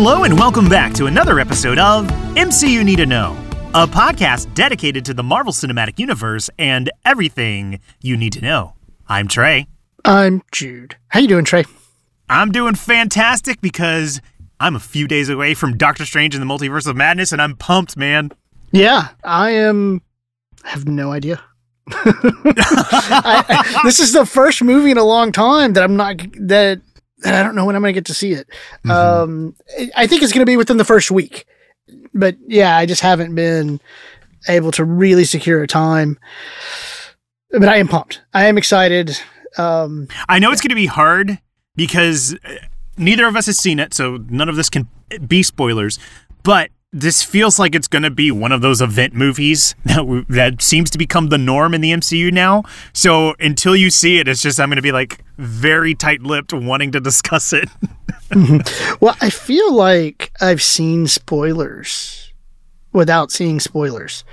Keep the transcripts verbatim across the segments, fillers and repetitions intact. Hello and welcome back to another episode of M C U Need to Know, a podcast dedicated to the Marvel Cinematic Universe and everything you need to know. I'm Trey. I'm Jude. How you doing, Trey? I'm doing fantastic because I'm a few days away from Doctor Strange in the Multiverse of Madness, and I'm pumped, man. Yeah, I am... I have no idea. I, I, this is the first movie in a long time that I'm not... that. And I don't know when I'm going to get to see it. Mm-hmm. Um, I think it's going to be within the first week. But yeah, I just haven't been able to really secure a time. But I am pumped. I am excited. Um, I know it's going to be hard because neither of us has seen it, so none of this can be spoilers. But this feels like it's going to be one of those event movies that we, that seems to become the norm in the M C U now. So until you see it, it's just, I'm going to be like very tight-lipped wanting to discuss it. Mm-hmm. Well, I feel like I've seen spoilers without seeing spoilers.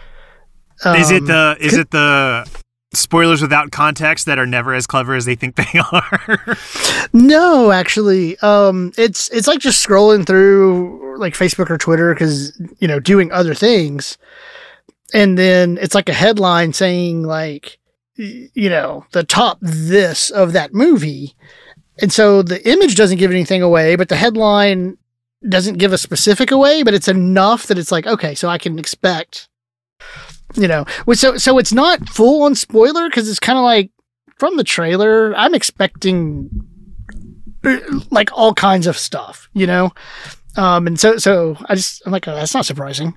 Um, is it the, is it the spoilers without context that are never as clever as they think they are? No, actually. Um, it's, it's like just scrolling through like Facebook or Twitter, because, you know, doing other things, and then it's like a headline saying like, you know, the top this of that movie, and so the image doesn't give anything away, but the headline doesn't give a specific away, but it's enough that it's like, okay, so I can expect, you know, so so it's not full on spoiler, because it's kind of like from the trailer I'm expecting like all kinds of stuff, you know. Um, and so, so I just, I'm like, oh, that's not surprising.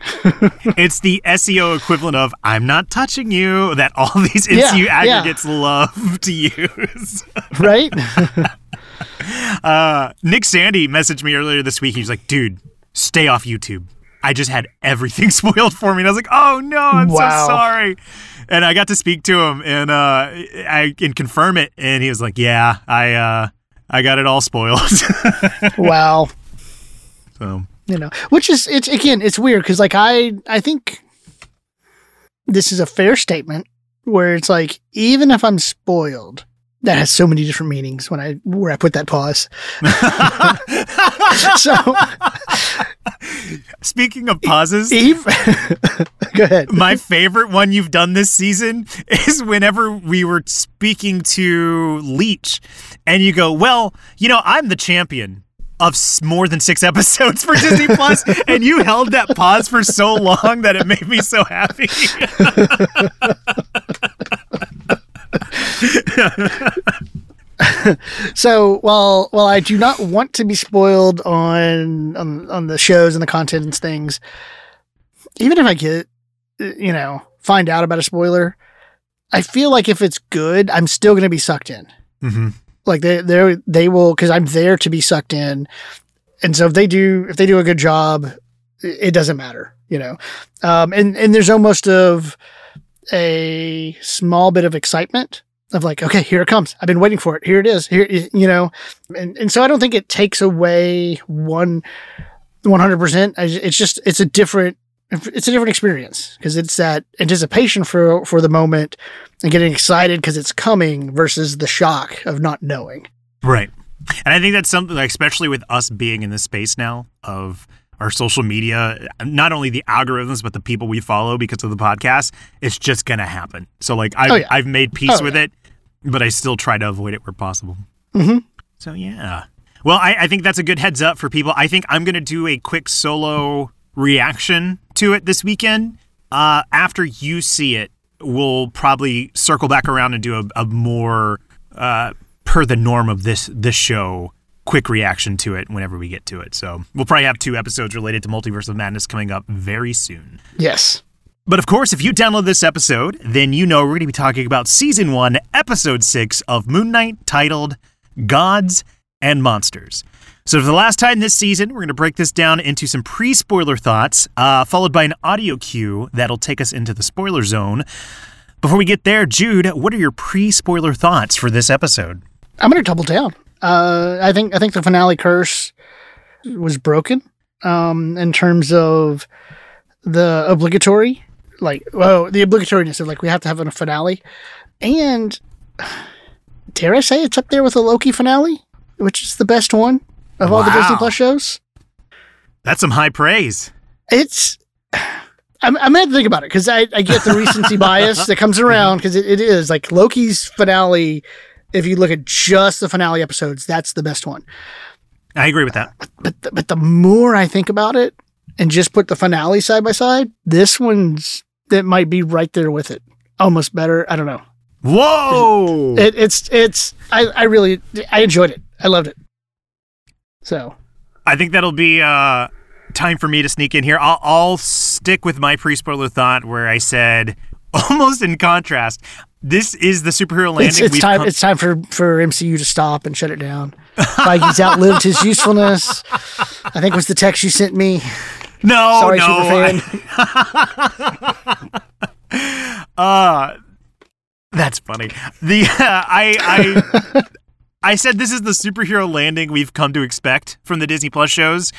It's the S E O equivalent of I'm not touching you that all these M C U yeah, aggregates yeah. love to use. Right? uh, Nick Sandy messaged me earlier this week. He was like, dude, stay off YouTube. I just had everything spoiled for me. And I was like, oh no, I'm wow. so sorry. And I got to speak to him and, uh, I can confirm it. And he was like, yeah, I, uh, I got it all spoiled. Wow. So. You know, which is, it's again, it's weird because like I, I think this is a fair statement where it's like, even if I'm spoiled, that has so many different meanings when I, where I put that pause. So, speaking of pauses, Eve, go ahead. My favorite one you've done this season is whenever we were speaking to Leech and you go, well, you know, I'm the champion of more than six episodes for Disney Plus, and you held that pause for so long that it made me so happy. So while while I do not want to be spoiled on, on on the shows and the content and things, even if I get, you know, find out about a spoiler, I feel like if it's good, I'm still going to be sucked in. Mm-hmm. Like they they they will, because I'm there to be sucked in, and so if they do if they do a good job, it doesn't matter, you know. Um, and and there's almost of a small bit of excitement of like, okay, here it comes. I've been waiting for it. Here it is. Here, you know. And and so I don't think it takes away one one hundred percent. It's just it's a different it's a different experience because it's that anticipation for for the moment. And getting excited because it's coming versus the shock of not knowing. Right. And I think that's something, like, especially with us being in this space now of our social media, not only the algorithms, but the people we follow because of the podcast, it's just going to happen. So, like, I've, oh, yeah. I've made peace oh, with yeah. it, but I still try to avoid it where possible. Mm-hmm. So, yeah. Well, I, I think that's a good heads up for people. I think I'm going to do a quick solo reaction to it this weekend. Uh, after you see it, we'll probably circle back around and do a, a more, uh, per the norm of this this show, quick reaction to it whenever we get to it. So we'll probably have two episodes related to Multiverse of Madness coming up very soon. Yes. But of course, if you download this episode, then you know we're going to be talking about Season one, Episode six of Moon Knight, titled Gods and Monsters. So for the last time this season, we're going to break this down into some pre-spoiler thoughts, uh, followed by an audio cue that'll take us into the spoiler zone. Before we get there, Jude, what are your pre-spoiler thoughts for this episode? I'm going to double down. Uh, I think I think the finale curse was broken um, in terms of the obligatory, like, well, the obligatoriness of like we have to have a finale, and dare I say it's up there with a Loki finale, which is the best one. Of all wow. the Disney Plus shows? That's some high praise. It's... I'm, I'm going to think about it because I, I get the recency bias that comes around because it, it is. Like, Loki's finale, if you look at just the finale episodes, that's the best one. I agree with that. Uh, but, the, but the more I think about it and just put the finale side by side, this one's... that might be right there with it. Almost better. I don't know. Whoa! It, it's, it's, I, I really, I enjoyed it. I loved it. So. I think that'll be uh, time for me to sneak in here. I'll, I'll stick with my pre-spoiler thought where I said, almost in contrast, this is the superhero landing. It's, it's we've time, come- it's time for, for M C U to stop and shut it down. Like, he's outlived his usefulness. I think was the text you sent me. No, Sorry, no. Superfan. uh, that's funny. The uh, I I I said this is the superhero landing we've come to expect from the Disney Plus shows.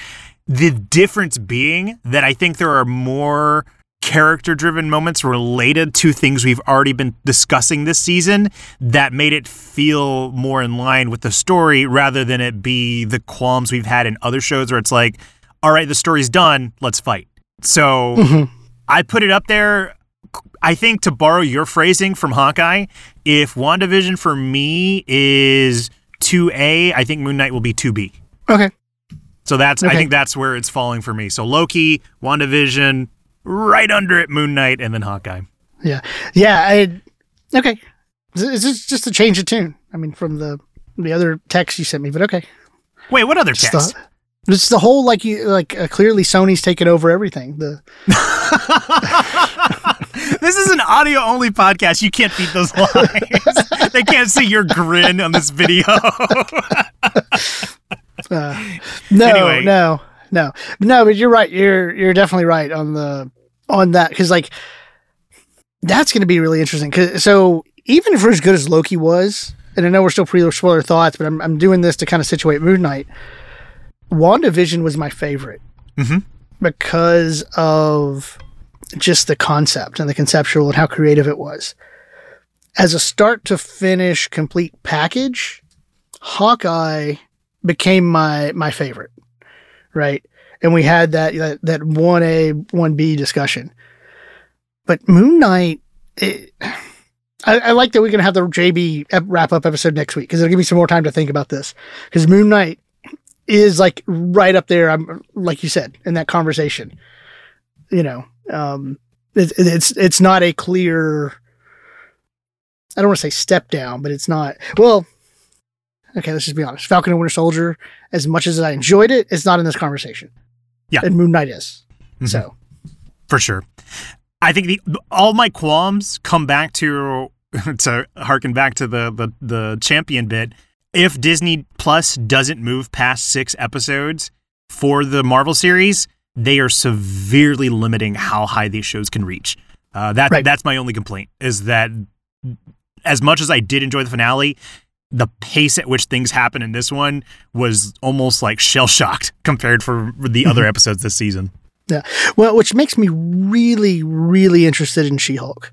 The difference being that I think there are more character-driven moments related to things we've already been discussing this season that made it feel more in line with the story rather than it be the qualms we've had in other shows where it's like, all right, the story's done, let's fight. So mm-hmm. I put it up there. I think, to borrow your phrasing from Hawkeye, if WandaVision for me is two A, I think Moon Knight will be two B. Okay. So that's okay. I think that's where it's falling for me. So Loki, WandaVision, right under it, Moon Knight, and then Hawkeye. Yeah. Yeah. I, okay. This is just a change of tune. I mean, from the the other text you sent me, but okay. Wait, what other just text? Thought- It's the whole, like, you like uh, clearly Sony's taken over everything. The This is an audio-only podcast. You can't beat those lines. They can't see your grin on this video. uh, no, anyway. no, no. No, but you're right. You're you're definitely right on the on that. Because, like, that's going to be really interesting. Cause, so even if we're as good as Loki was, and I know we're still pre-spoiler thoughts, but I'm I'm doing this to kind of situate Moon Knight. WandaVision was my favorite mm-hmm. because of just the concept and the conceptual and how creative it was. As a start to finish complete package, Hawkeye became my, my favorite, right? And we had that, that, that one A, one B discussion. But Moon Knight, it, I, I like that we're going to have the J B wrap-up episode next week because it'll give me some more time to think about this. Because Moon Knight is like right up there, I'm like you said, in that conversation. You know, um, it, it's it's not a clear, I don't want to say step down, but it's not, well, okay, let's just be honest. Falcon and Winter Soldier, as much as I enjoyed it, it's not in this conversation. Yeah. And Moon Knight is. Mm-hmm. So. For sure. I think the all my qualms come back to, to harken back to the the, the champion bit. If Disney Plus doesn't move past six episodes for the Marvel series, they are severely limiting how high these shows can reach. Uh, that right. That's my only complaint, is that as much as I did enjoy the finale, the pace at which things happen in this one was almost like shell-shocked compared for the other episodes this season. Yeah, well, which makes me really, really interested in She-Hulk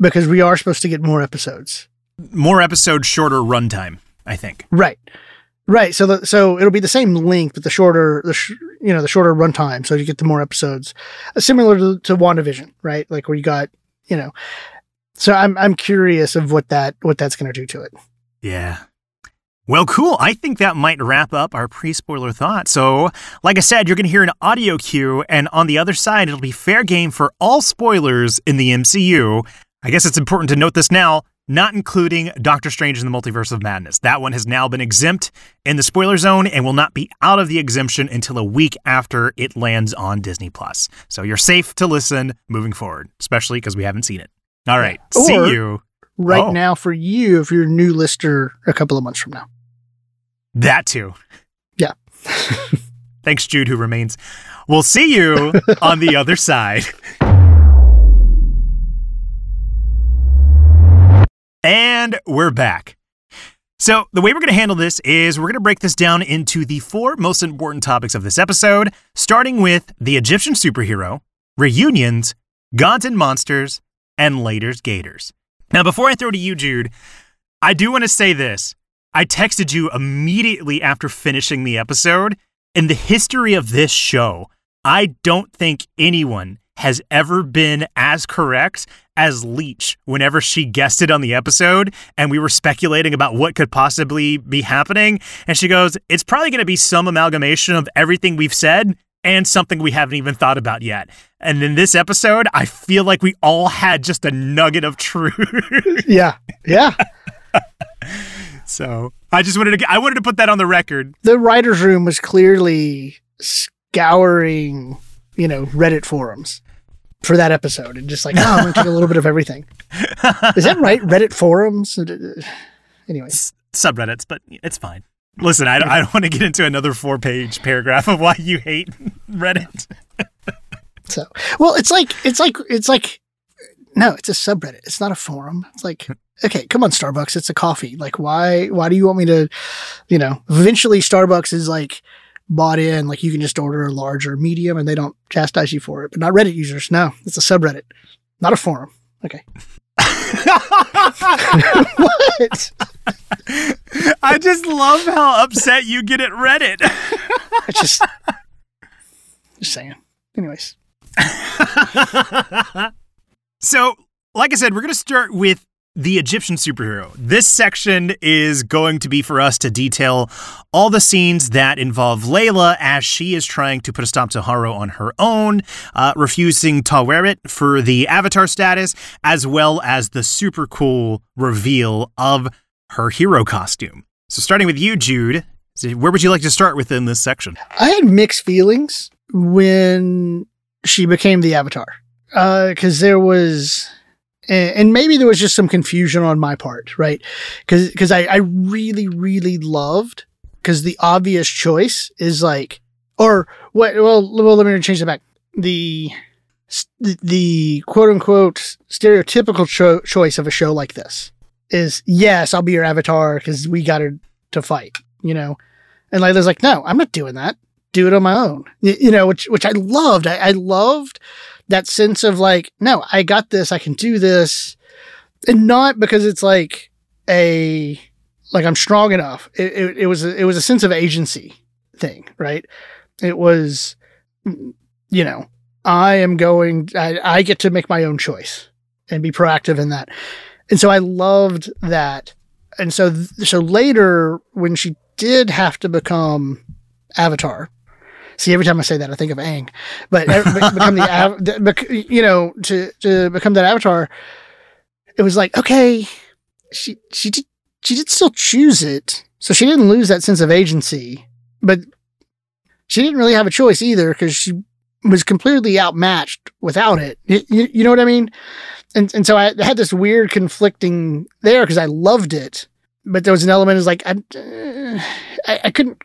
because we are supposed to get more episodes. More episodes, shorter runtime, I think. Right, right. So, the, so it'll be the same length, but the shorter, the sh- you know, the shorter runtime. So you get the more episodes, uh, similar to, to WandaVision, right? Like where you got, you know. So I'm I'm curious of what that what that's going to do to it. Yeah. Well, cool. I think that might wrap up our pre-spoiler thought. So, like I said, you're going to hear an audio cue, and on the other side, it'll be fair game for all spoilers in the M C U. I guess it's important to note this now. Not including Doctor Strange in the Multiverse of Madness. That one has now been exempt in the spoiler zone and will not be out of the exemption until a week after it lands on Disney+. So you're safe to listen moving forward, especially because we haven't seen it. All right, or see you. Right oh. now for you, if you're a new listener a couple of months from now. That too. Yeah. Thanks, Jude, who remains. We'll see you on the other side. And we're back. So the way we're going to handle this is we're going to break this down into the four most important topics of this episode, starting with the Egyptian superhero, reunions, gods and monsters, and Later's Gators. Now, before I throw to you, Jude, I do want to say this. I texted you immediately after finishing the episode, in the history of this show, I don't think anyone has ever been as correct as Leech whenever she guessed it on the episode and we were speculating about what could possibly be happening. And she goes, it's probably going to be some amalgamation of everything we've said and something we haven't even thought about yet. And in this episode, I feel like we all had just a nugget of truth. Yeah. Yeah. So I just wanted to, I wanted to put that on the record. The writer's room was clearly scouring, you know, Reddit forums for that episode and just like, oh, I'm going to take a little bit of everything. Is that right? Reddit forums? Anyway. S- subreddits, but it's fine. Listen, I don't, I don't want to get into another four-page paragraph of why you hate Reddit. So, well, it's like, it's like, it's like, no, it's a subreddit. It's not a forum. It's like, okay, come on, Starbucks. It's a coffee. Like, why, why do you want me to, you know, eventually Starbucks is like bought in, like you can just order a large or medium and they don't chastise you for it, but not Reddit users. No, it's a subreddit, not a forum. Okay. What? I just love how upset you get at Reddit. I just, just saying. Anyways. So, like I said, we're going to start with the Egyptian superhero. This section is going to be for us to detail all the scenes that involve Layla as she is trying to put a stop to Harrow on her own, uh, refusing Taweret for the Avatar status, as well as the super cool reveal of her hero costume. So starting with you, Jude, where would you like to start within this section? I had mixed feelings when she became the Avatar, because uh, there was... And maybe there was just some confusion on my part, right? Because because I, I really, really loved, because the obvious choice is like, or what, well, well, let me change that back. The, the quote unquote stereotypical cho- choice of a show like this is, yes, I'll be your avatar because we got her to fight, you know? And Layla's like, no, I'm not doing that. Do it on my own, you, you know, which, which I loved. I, I loved that sense of like, no, I got this, I can do this. And not because it's like a, like I'm strong enough. It, it, it was, a, it was a sense of agency thing, right? It was, you know, I am going, I, I get to make my own choice and be proactive in that. And so I loved that. And so, so later when she did have to become Avatar, see, every time I say that, I think of Aang. But become the, you know, to, to become that avatar, it was like, okay, she she did she did still choose it, so she didn't lose that sense of agency. But she didn't really have a choice either because she was completely outmatched without it. You, you, you know what I mean? And and so I had this weird conflicting there because I loved it, but there was an element is like I, uh, I I couldn't.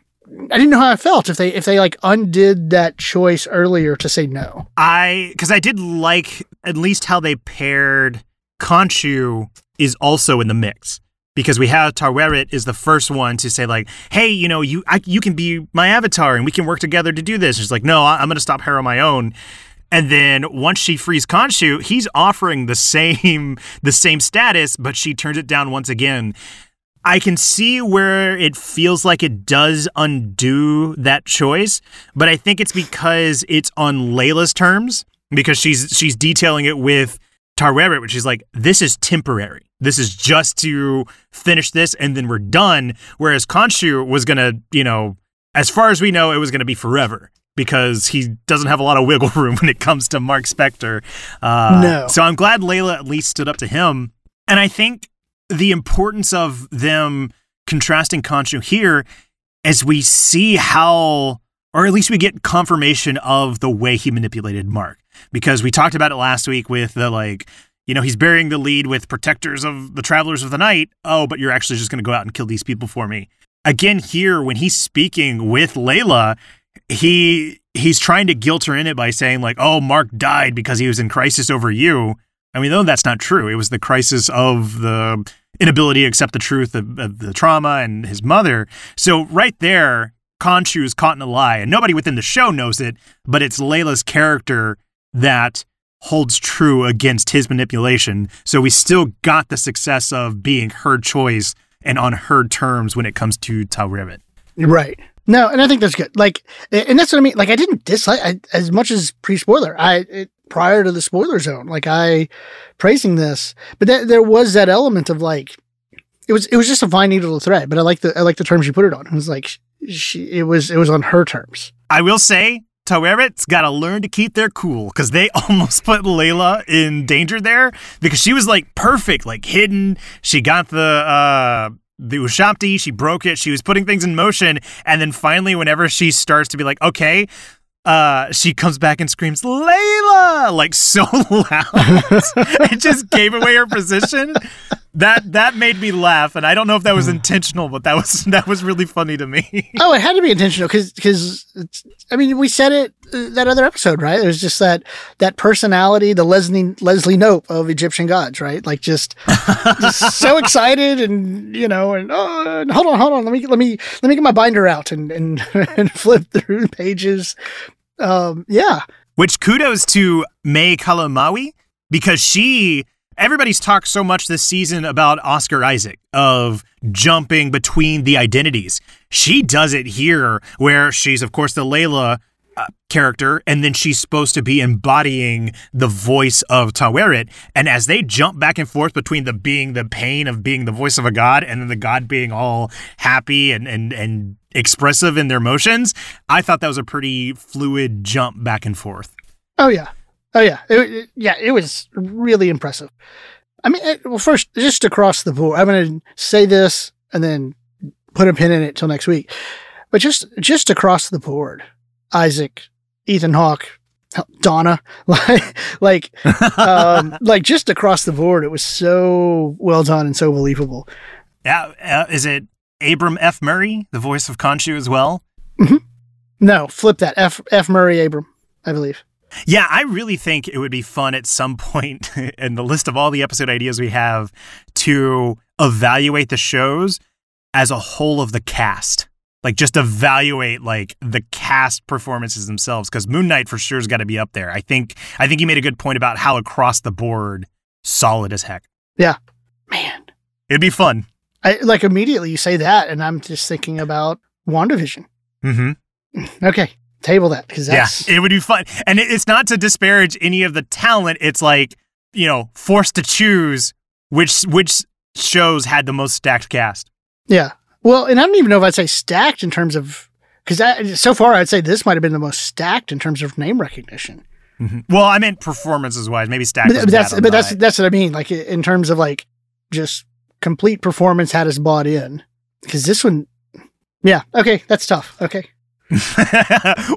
I didn't know how I felt if they if they like undid that choice earlier to say no. I because I did like at least how they paired. Khonshu is also in the mix because we have Taweret is the first one to say like, hey, you know, you I, you can be my avatar and we can work together to do this. She's like, no, I'm going to stop her on my own. And then once she frees Khonshu, he's offering the same the same status, but she turns it down once again. I can see where it feels like it does undo that choice, but I think it's because it's on Layla's terms, because she's she's detailing it with Taweret, which is like, this is temporary. This is just to finish this, and then we're done, whereas Khonshu was going to, you know, as far as we know, it was going to be forever, because he doesn't have a lot of wiggle room when it comes to Mark Spector. Uh, no. So I'm glad Layla at least stood up to him, and I think the importance of them contrasting Khonshu here as we see how, or at least we get confirmation of the way he manipulated Mark, because we talked about it last week with the, like, you know, he's burying the lead with protectors of the travelers of the night. Oh, but you're actually just going to go out and kill these people for me. Again, here, when he's speaking with Layla, he he's trying to guilt her in it by saying like, oh, Mark died because he was in crisis over you. I mean, though that's not true. It was the crisis of the inability to accept the truth of, of the trauma and his mother. So right there, Khonshu is caught in a lie, and nobody within the show knows it, but it's Layla's character that holds true against his manipulation. So we still got the success of being her choice and on her terms when it comes to Taweret. Right. No, and I think that's good. Like, and that's what I mean. Like, I didn't dislike I, as much as pre-spoiler. I it, prior to the spoiler zone, like I praising this, but that, there was that element of like, it was it was just a fine needle to thread. But I like the I like the terms you put it on. It was like she it was it was on her terms. I will say, Taweret's got to learn to keep their cool because they almost put Layla in danger there because she was like perfect, like hidden. She got the. uh The Ushapti, she broke it. She was putting things in motion. And then finally, whenever she starts to be like, okay, uh, she comes back and screams, Layla, like so loud. It just gave away her position. That that made me laugh. And I don't know if that was intentional, but that was that was really funny to me. Oh, it had to be intentional because, because I mean, we said it uh, that other episode, right? There's just that that personality, the Leslie Leslie Knope of Egyptian gods, right? Like just, just so excited and, you know, and oh, hold on, hold on. Let me let me let me get my binder out and, and, and flip through the pages. Um, yeah. Which kudos to May Kalamaui because she... Everybody's talked so much this season about Oscar Isaac of jumping between the identities. She does it here where she's, of course, the Layla uh, character, and then she's supposed to be embodying the voice of Taweret. And as they jump back and forth between the being the pain of being the voice of a god and then the god being all happy and, and, and expressive in their motions, I thought that was a pretty fluid jump back and forth. Oh, yeah. Oh, yeah. It, it, yeah, it was really impressive. I mean, it, well, first, just across the board, I'm going to say this and then put a pin in it till next week. But just just across the board, Isaac, Ethan Hawke, Donna, like, like, um, like just across the board, it was so well done and so believable. Yeah, uh, is it Abram F. Murray, the voice of Khonshu as well? Mm-hmm. No, flip that. F. F. Murray Abram, I believe. Yeah, I really think it would be fun at some point in the list of all the episode ideas we have to evaluate the shows as a whole of the cast. Like, just evaluate, like, the cast performances themselves, because Moon Knight for sure has got to be up there. I think I think you made a good point about how across the board, solid as heck. Yeah. Man. It'd be fun. I, like, immediately you say that, and I'm just thinking about WandaVision. Mm-hmm. Okay. Table that because that's yeah, it would be fun, and it, it's not to disparage any of the talent. It's like, you know, forced to choose which which shows had the most stacked cast. Yeah, well, and I don't even know if I'd say stacked in terms of because so far I'd say this might have been the most stacked in terms of name recognition. Mm-hmm. Well, I meant performances wise, maybe stacked. But, but that's but that's that's what I mean. Like in terms of like just complete performance had us bought in because this one, yeah, okay, that's tough. Okay.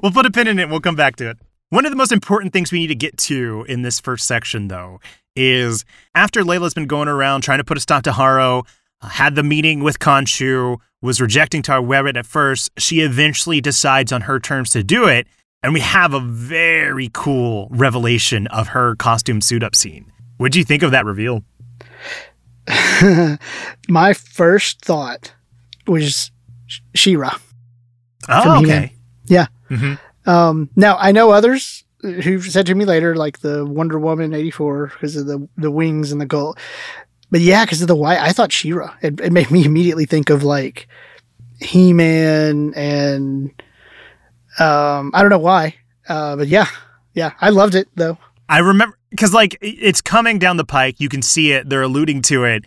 We'll put a pin in it. We'll come back to it. One of the most important things we need to get to in this first section, though, is after Layla's been going around trying to put a stop to Harrow, uh, had the meeting with Khonshu, was rejecting Taweret at first, she eventually decides on her terms to do it, and we have a very cool revelation of her costume suit-up scene. What do you think of that reveal? My first thought was She-Ra. Oh, okay. Yeah. Mm-hmm. Um, now, I know others who've said to me later, like the Wonder Woman eighty-four, because of the, the wings and the gold. But yeah, because of the why, I thought She-Ra. It, it made me immediately think of like He-Man and um, I don't know why. Uh, but yeah, yeah, I loved it though. I remember, because like it's coming down the pike. You can see it. They're alluding to it.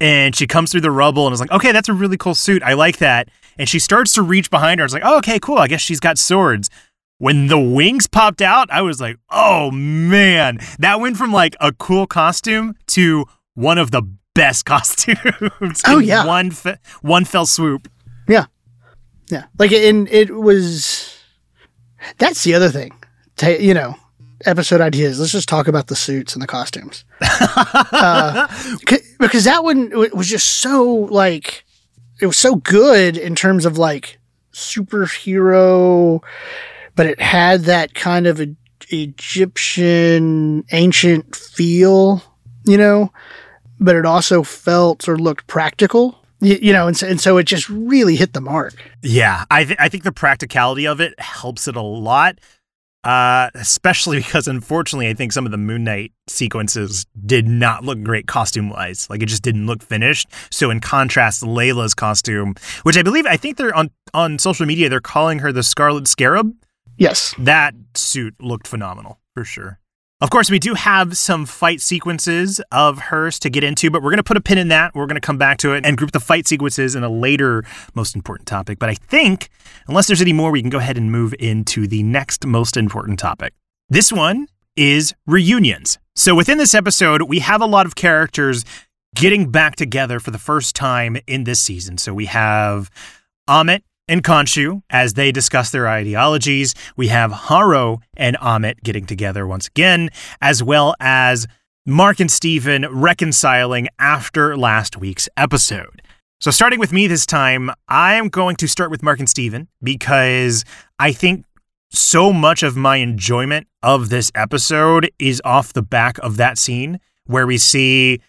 And she comes through the rubble and is like, okay, that's a really cool suit. I like that. And she starts to reach behind her. I was like, oh, okay, cool. I guess she's got swords. When the wings popped out, I was like, oh, man. That went from like a cool costume to one of the best costumes. Oh, yeah. One, fe- one fell swoop. Yeah. Yeah. Like, and it was, that's the other thing, Ta- you know. Episode ideas. Let's just talk about the suits and the costumes, uh, because that one was just so like it was so good in terms of like superhero, but it had that kind of a, Egyptian ancient feel, you know. But it also felt or looked practical, you, you know, and so, and so it just really hit the mark. Yeah, I th- I think the practicality of it helps it a lot. Uh, especially because, unfortunately, I think some of the Moon Knight sequences did not look great costume-wise. Like, it just didn't look finished. So in contrast, Layla's costume, which I believe, I think they're on, on social media, they're calling her the Scarlet Scarab. Yes. That suit looked phenomenal, for sure. Of course, we do have some fight sequences of hers to get into, but we're going to put a pin in that. We're going to come back to it and group the fight sequences in a later most important topic. But I think, unless there's any more, we can go ahead and move into the next most important topic. This one is reunions. So within this episode, we have a lot of characters getting back together for the first time in this season. So we have Ammit and Khonshu, as they discuss their ideologies. We have Harrow and Ammit getting together once again, as well as Mark and Steven reconciling after last week's episode. So starting with me this time, I am going to start with Mark and Steven, because I think so much of my enjoyment of this episode is off the back of that scene where we see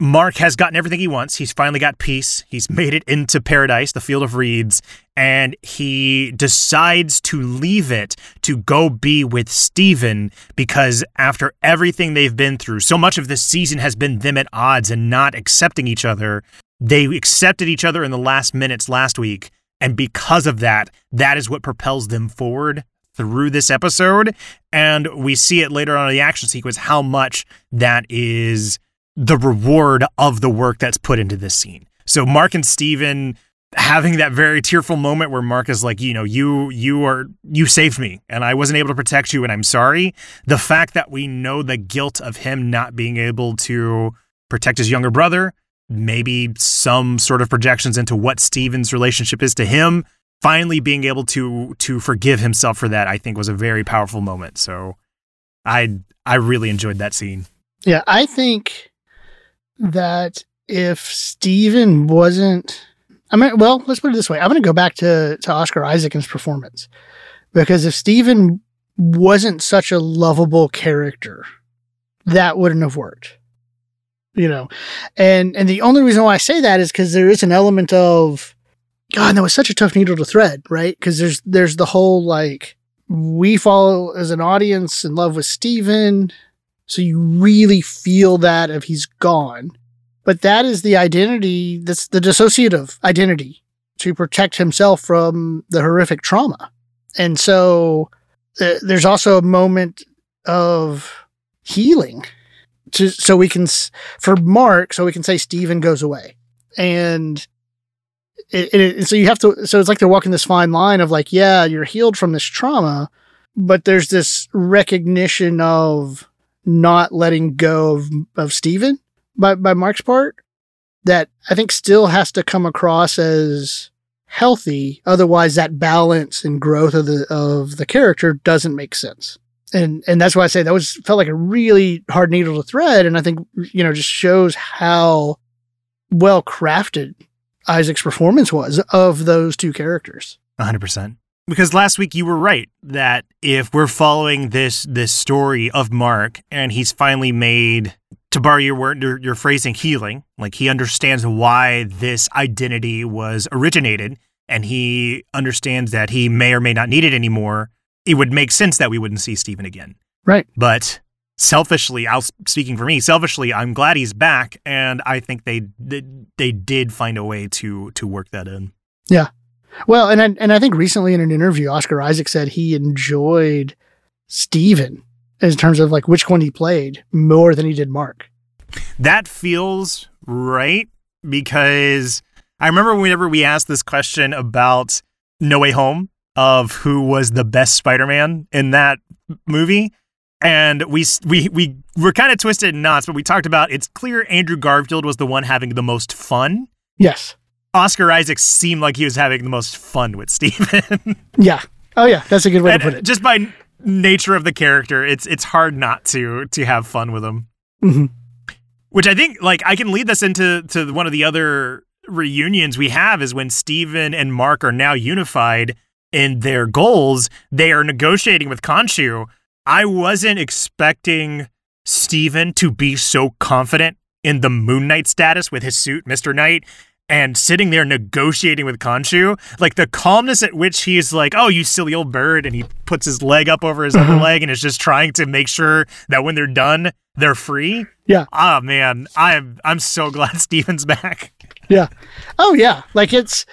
Mark has gotten everything he wants. He's finally got peace. He's made it into paradise, the Field of Reeds, and he decides to leave it to go be with Steven, because after everything they've been through, so much of this season has been them at odds and not accepting each other. They accepted each other in the last minutes last week, and because of that, that is what propels them forward through this episode, and we see it later on in the action sequence how much that is the reward of the work that's put into this scene. So Mark and Steven having that very tearful moment where Mark is like, you know, you you are you saved me and I wasn't able to protect you and I'm sorry. The fact that we know the guilt of him not being able to protect his younger brother, maybe some sort of projections into what Steven's relationship is to him, finally being able to to forgive himself for that, I think was a very powerful moment. So I I really enjoyed that scene. Yeah, I think that if Steven wasn't, I mean, well, let's put it this way. I'm going to go back to, to Oscar Isaac and his performance, because if Steven wasn't such a lovable character, that wouldn't have worked, you know? And, and the only reason why I say that is because there is an element of, God, that was such a tough needle to thread, right? Because there's, there's the whole, like, we follow as an audience in love with Steven. So you really feel that if he's gone. But that is the identity, that's the dissociative identity, to protect himself from the horrific trauma. And so uh, there's also a moment of healing to, so we can, for Mark, so we can say Steven goes away. And it, it, and so you have to, so it's like they're walking this fine line of like, yeah, you're healed from this trauma, but there's this recognition of not letting go of, of Steven by, by Mark's part that I think still has to come across as healthy. Otherwise that balance and growth of the, of the character doesn't make sense. And, and that's why I say that was felt like a really hard needle to thread. And I think, you know, just shows how well crafted Isaac's performance was of those two characters. A hundred percent. Because last week you were right that if we're following this this story of Mark and he's finally made, to borrow your word, your, your phrasing, healing, like he understands why this identity was originated and he understands that he may or may not need it anymore, it would make sense that we wouldn't see Steven again. Right. But selfishly, I'll, speaking for me, selfishly, I'm glad he's back, and I think they they, they did find a way to to work that in. Yeah. Well, and I, and I think recently in an interview, Oscar Isaac said he enjoyed Steven in terms of like which one he played more than he did Mark. That feels right, because I remember whenever we asked this question about No Way Home of who was the best Spider-Man in that movie, and we we we were kind of twisted in knots, but we talked about it's clear Andrew Garfield was the one having the most fun. Yes. Oscar Isaac seemed like he was having the most fun with Steven. Yeah. Oh, yeah. That's a good way and to put it. Just by nature of the character, it's it's hard not to to have fun with him. Mm-hmm. Which I think, like, I can lead this into to one of the other reunions we have is when Steven and Mark are now unified in their goals. They are negotiating with Khonshu. I wasn't expecting Steven to be so confident in the Moon Knight status with his suit, Mister Knight. and sitting there negotiating with Khonshu, like the calmness at which he's like, oh, you silly old bird, and he puts his leg up over his other leg and is just trying to make sure that when they're done, they're free. Yeah. Oh, man, I'm, I'm so glad Steven's back. Yeah. Oh, yeah. Like it's,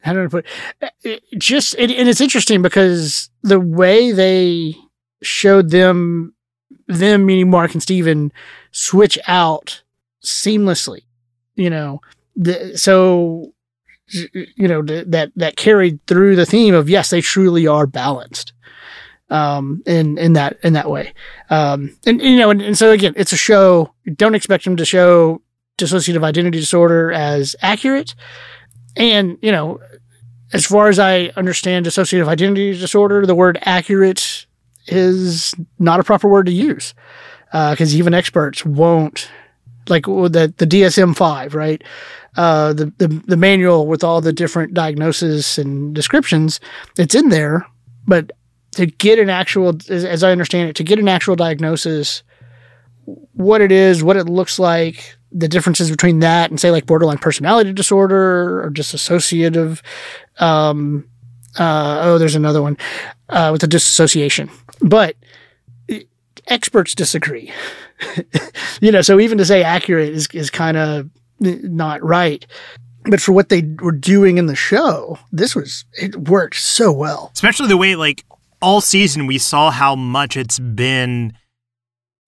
how do I put it? It just, it, and it's interesting because the way they showed them, them meaning Mark and Steven, switch out seamlessly, you know, The, so, you know, th- that, that carried through the theme of, yes, they truly are balanced, um, in, in that, in that way. Um, and, you know, and, and so again, it's a show. Don't expect them to show dissociative identity disorder as accurate. And, you know, as far as I understand dissociative identity disorder, the word accurate is not a proper word to use. Uh, cause even experts won't, like the, the D S M five, right? Uh, the, the, the manual with all the different diagnoses and descriptions, it's in there, but to get an actual, as, as I understand it, to get an actual diagnosis, what it is, what it looks like, the differences between that and say like borderline personality disorder or dissociative, um, uh, oh, there's another one, uh, with the dissociation, but experts disagree. You know, so even to say accurate is, is kind of not right. But for what they were doing in the show, this was, it worked so well. Especially the way, like, all season we saw how much it's been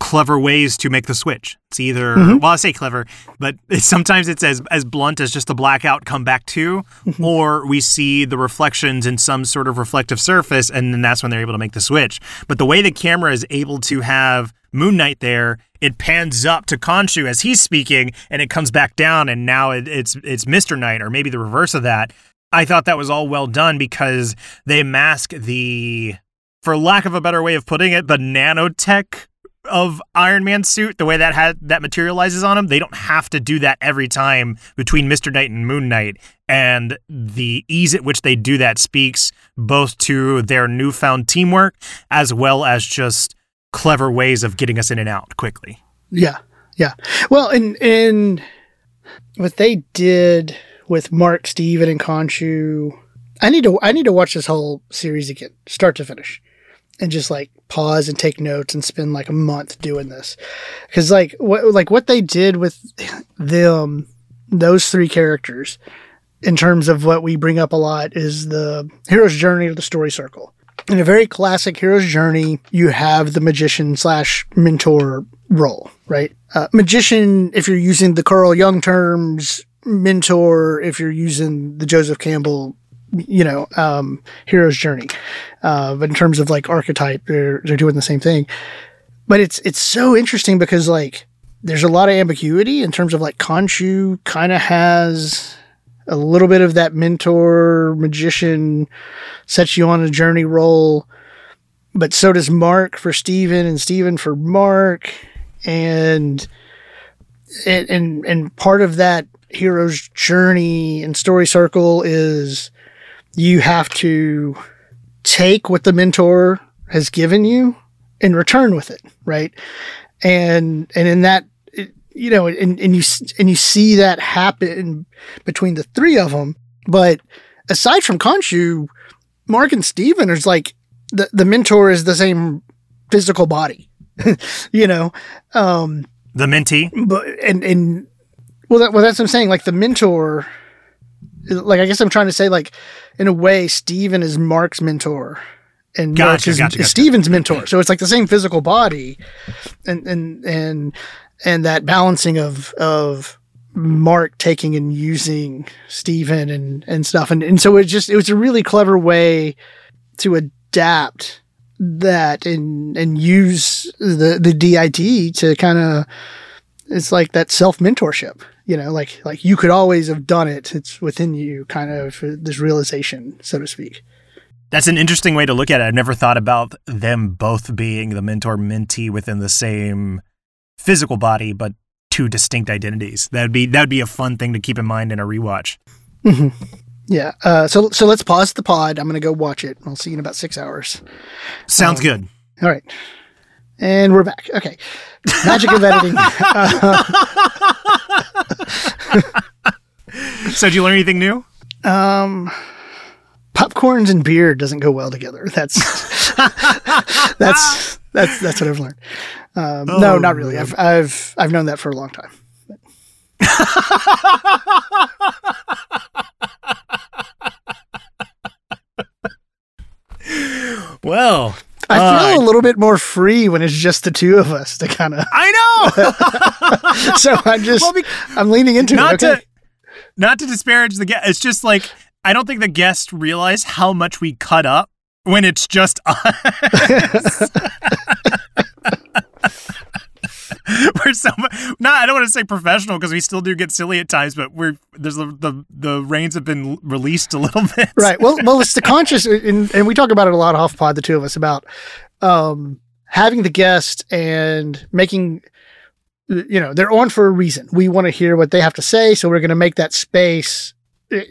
clever ways to make the switch. It's either, mm-hmm. well, I say clever, but it's, sometimes it's as, as blunt as just the blackout come back to, mm-hmm. or we see the reflections in some sort of reflective surface, and then that's when they're able to make the switch. But the way the camera is able to have Moon Knight there, it pans up to Khonshu as he's speaking, and it comes back down, and now it, it's it's Mister Knight, or maybe the reverse of that. I thought that was all well done because they mask the, for lack of a better way of putting it, the nanotech of Iron Man's suit, the way that had that materializes on him. They don't have to do that every time between Mister Knight and Moon Knight, and the ease at which they do that speaks both to their newfound teamwork as well as just clever ways of getting us in and out quickly. Yeah, yeah. Well, and and what they did with Mark, Steven, and Khonshu, I need to I need to watch this whole series again, start to finish, and just like pause and take notes and spend like a month doing this, because like what like what they did with them, those three characters, in terms of what we bring up a lot is the hero's journey or the story circle. In a very classic hero's journey, you have the magician slash mentor role, right? Uh, magician, if you're using the Carl Jung terms, mentor, if you're using the Joseph Campbell, you know, um, hero's journey. Uh, but in terms of like archetype, they're, they're doing the same thing. But it's, it's so interesting because like there's a lot of ambiguity in terms of like Khonshu kind of has a little bit of that mentor magician sets you on a journey role, but so does Mark for Steven and Steven for Mark. And, and, and part of that hero's journey and story circle is you have to take what the mentor has given you and return with it. Right. And, and in that, you know, and, and you and you see that happen between the three of them. But aside from Khonshu, Mark and Steven is like the, the mentor is the same physical body, you know. Um, the mentee, but and and well, that, well, that's what I'm saying. Like the mentor, like I guess I'm trying to say, like in a way, Steven is Mark's mentor, and gotcha, Mark is, gotcha, is gotcha. Steven's mentor. So it's like the same physical body, and and and. And that balancing of of Mark taking and using Steven and, and stuff. And and so it just it was a really clever way to adapt that and and use the, the D I D to kind of, it's like that self-mentorship, you know, like like you could always have done it. It's within you, kind of this realization, so to speak. That's an interesting way to look at it. I've never thought about them both being the mentor-mentee within the same physical body, but two distinct identities. That'd be that'd be a fun thing to keep in mind in a rewatch. Mm-hmm. Yeah. Uh, so so let's pause the pod. I'm gonna go watch it. I'll see you in about six hours. Sounds um, good. All right. And we're back. Okay. Magic of editing. Uh, So, do you learn anything new? Um, popcorns and beer doesn't go well together. That's that's that's that's what I've learned. Um, oh, no, not really. I've I've I've known that for a long time. Well, I feel uh, a little bit more free when it's just the two of us to kind of. I know. So I'm just well, be, I'm leaning into not it. Okay? To, not to disparage the guest. It's just like I don't think the guests realize how much we cut up when it's just us. We're so not. I don't want to say professional because we still do get silly at times, but we're there's the the, the reins have been released a little bit, right? Well, well, it's the conscious, and, and we talk about it a lot off pod, the two of us, about um, having the guest and making, you know, they're on for a reason. We want to hear what they have to say, so we're going to make that space, you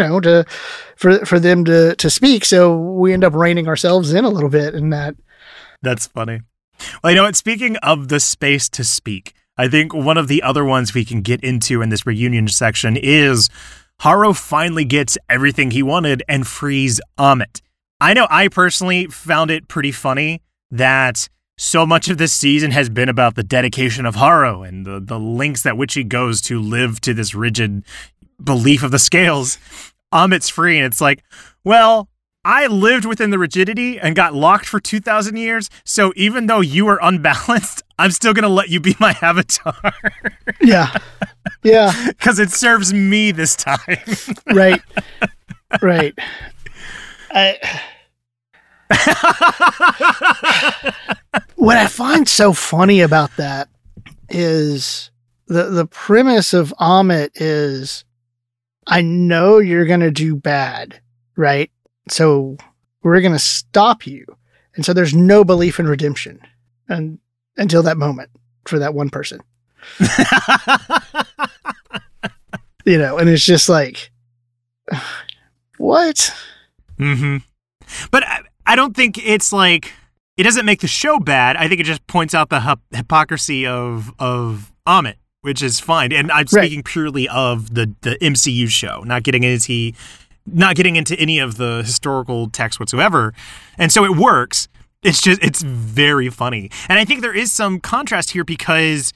know, to for for them to to speak. So we end up reining ourselves in a little bit, in that. That's funny. Well, you know what? Speaking of the space to speak, I think one of the other ones we can get into in this reunion section is Harrow finally gets everything he wanted and frees Ammit. I know I personally found it pretty funny that so much of this season has been about the dedication of Harrow and the, the lengths at which he goes to live to this rigid belief of the scales. Ammit's free, and it's like, well... I lived within the rigidity and got locked for two thousand years, so even though you were unbalanced, I'm still going to let you be my avatar. Yeah. Yeah. Because it serves me this time. Right. Right. I... What I find so funny about that is the, the premise of Ammit is, I know you're going to do bad, right? So we're going to stop you. And so there's no belief in redemption and until that moment for that one person. You know, and it's just like, what? Mm-hmm. But I, I don't think it's like, it doesn't make the show bad. I think it just points out the hip- hypocrisy of, of Ammit, which is fine. And I'm speaking right. purely of the, the M C U show, not getting into... not getting into any of the historical text whatsoever. And so it works. It's just, it's very funny. And I think there is some contrast here because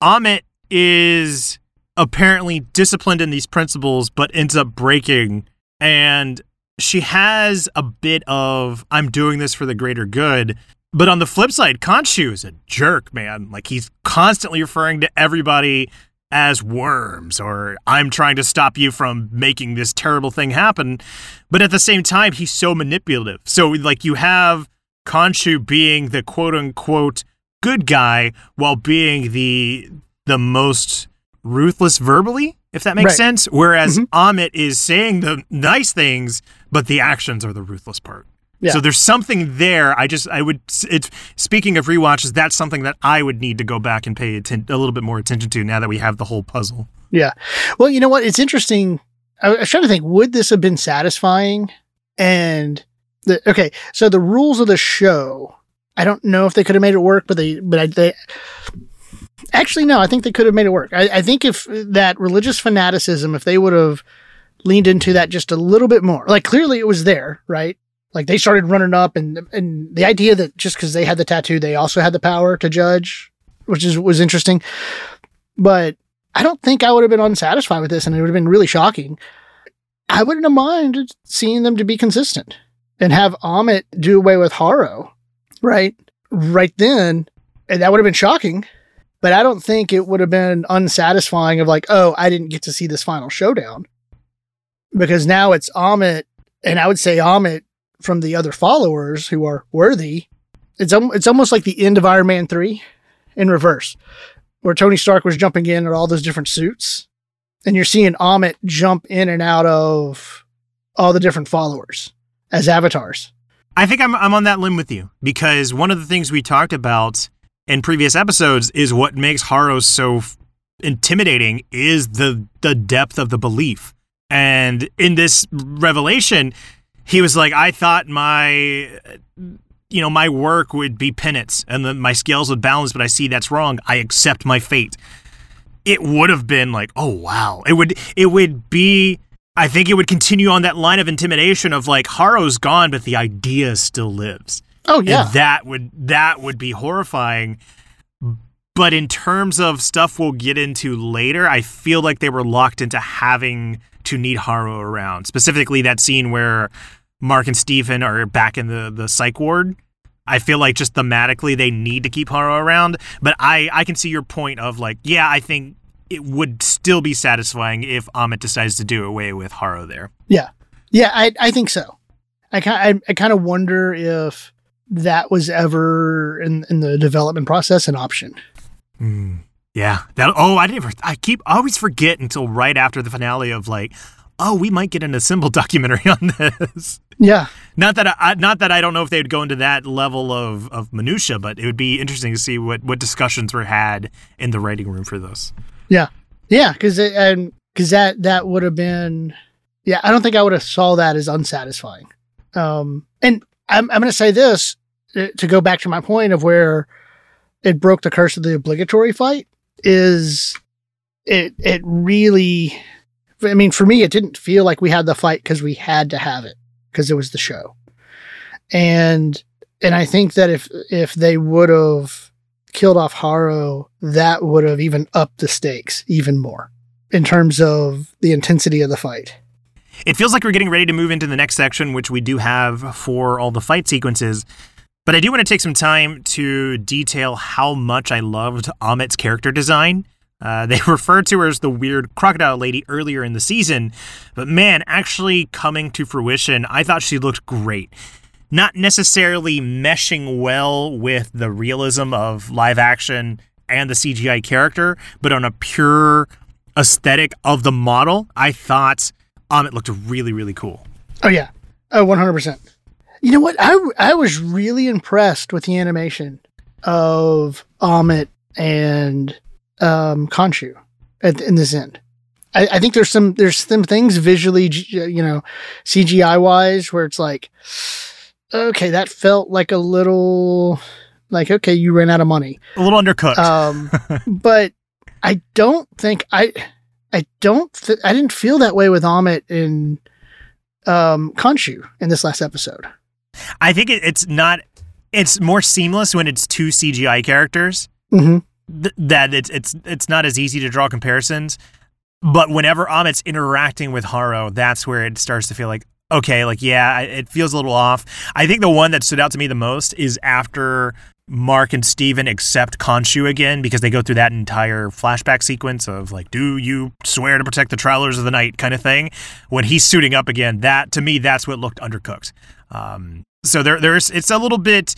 Ammit is apparently disciplined in these principles, but ends up breaking. And she has a bit of, I'm doing this for the greater good. But on the flip side, Khonshu is a jerk, man. Like he's constantly referring to everybody as worms, or I'm trying to stop you from making this terrible thing happen. But at the same time, he's so manipulative. So like you have Khonshu being the quote unquote good guy while being the the most ruthless verbally, if that makes right. sense. Whereas mm-hmm. Ammit is saying the nice things, but the actions are the ruthless part. Yeah. So there's something there. I just, I would, it's, speaking of rewatches, that's something that I would need to go back and pay atten- a little bit more attention to now that we have the whole puzzle. Yeah. Well, you know what? It's interesting. I, I was trying to think, would this have been satisfying? And the, okay. So the rules of the show, I don't know if they could have made it work, but they, but I, they actually, no, I think they could have made it work. I, I think if that religious fanaticism, if they would have leaned into that just a little bit more, like clearly it was there, right? Like they started running up, and and the idea that just because they had the tattoo, they also had the power to judge, which is was interesting. But I don't think I would have been unsatisfied with this, and it would have been really shocking. I wouldn't have minded seeing them to be consistent and have Ammit do away with Harrow, right? Right then, and that would have been shocking. But I don't think it would have been unsatisfying of like, oh, I didn't get to see this final showdown, because now it's Ammit, and I would say Ammit. From the other followers who are worthy, it's um, it's almost like the end of Iron Man three in reverse, where Tony Stark was jumping in at all those different suits, and you're seeing Ammit jump in and out of all the different followers as avatars. I think I'm I'm on that limb with you, because one of the things we talked about in previous episodes is what makes Harrow so f- intimidating is the the depth of the belief, and in this revelation. He was like, I thought my, you know, my work would be penance and then my scales would balance, but I see that's wrong. I accept my fate. it would have been like, oh, wow. It would it would be, I think it would continue on that line of intimidation of like, Harrow's gone, but the idea still lives. Oh, yeah. And that would that would be horrifying. But in terms of stuff we'll get into later, I feel like they were locked into having to need Harrow around. Specifically that scene where Mark and Steven are back in the, the psych ward. I feel like just thematically they need to keep Harrow around. But I, I can see your point of like, yeah, I think it would still be satisfying if Ammit decides to do away with Harrow there. Yeah. Yeah, I I think so. I, I, I kind of wonder if that was ever in, in the development process an option. Mm, yeah. That. Oh, I didn't. I keep I always forget until right after the finale of like, oh, we might get an Assembled documentary on this. Yeah. Not that I not that I don't know if they would go into that level of, of minutia, but it would be interesting to see what, what discussions were had in the writing room for this. Yeah. Yeah, because and because that, that would have been, yeah, I don't think I would have saw that as unsatisfying. Um, and I'm I'm going to say this to go back to my point of where it broke the curse of the obligatory fight is it it really, I mean, for me, it didn't feel like we had the fight because we had to have it because it was the show. And and I think that if if they would have killed off Harrow, that would have even upped the stakes even more in terms of the intensity of the fight. It feels like we're getting ready to move into the next section, which we do have for all the fight sequences. But I do want to take some time to detail how much I loved Ammit's character design. Uh, they referred to her as the weird crocodile lady earlier in the season, but man, actually coming to fruition, I thought she looked great. Not necessarily meshing well with the realism of live action and the C G I character, but on a pure aesthetic of the model, I thought Ammit looked really, really cool. Oh, yeah. Oh, one hundred percent. You know what? I, I was really impressed with the animation of Ammit and um, Khonshu at, in this end. I, I think there's some there's some things visually, you know, C G I-wise where it's like, okay, that felt like a little, like, okay, you ran out of money. A little undercooked. Um, but I don't think, I I don't, th- I didn't feel that way with Ammit and um, Khonshu in this last episode. I think it, it's not, it's more seamless when it's two C G I characters. Mm-hmm. Th- that it's it's it's not as easy to draw comparisons. But whenever Ammit's interacting with Harrow, that's where it starts to feel like, okay, like, yeah, it feels a little off. I think the one that stood out to me the most is after Mark and Steven accept Khonshu again, because they go through that entire flashback sequence of like, do you swear to protect the travelers of the night kind of thing. When he's suiting up again, that to me, that's what looked undercooked. Um, so there, there's, it's a little bit,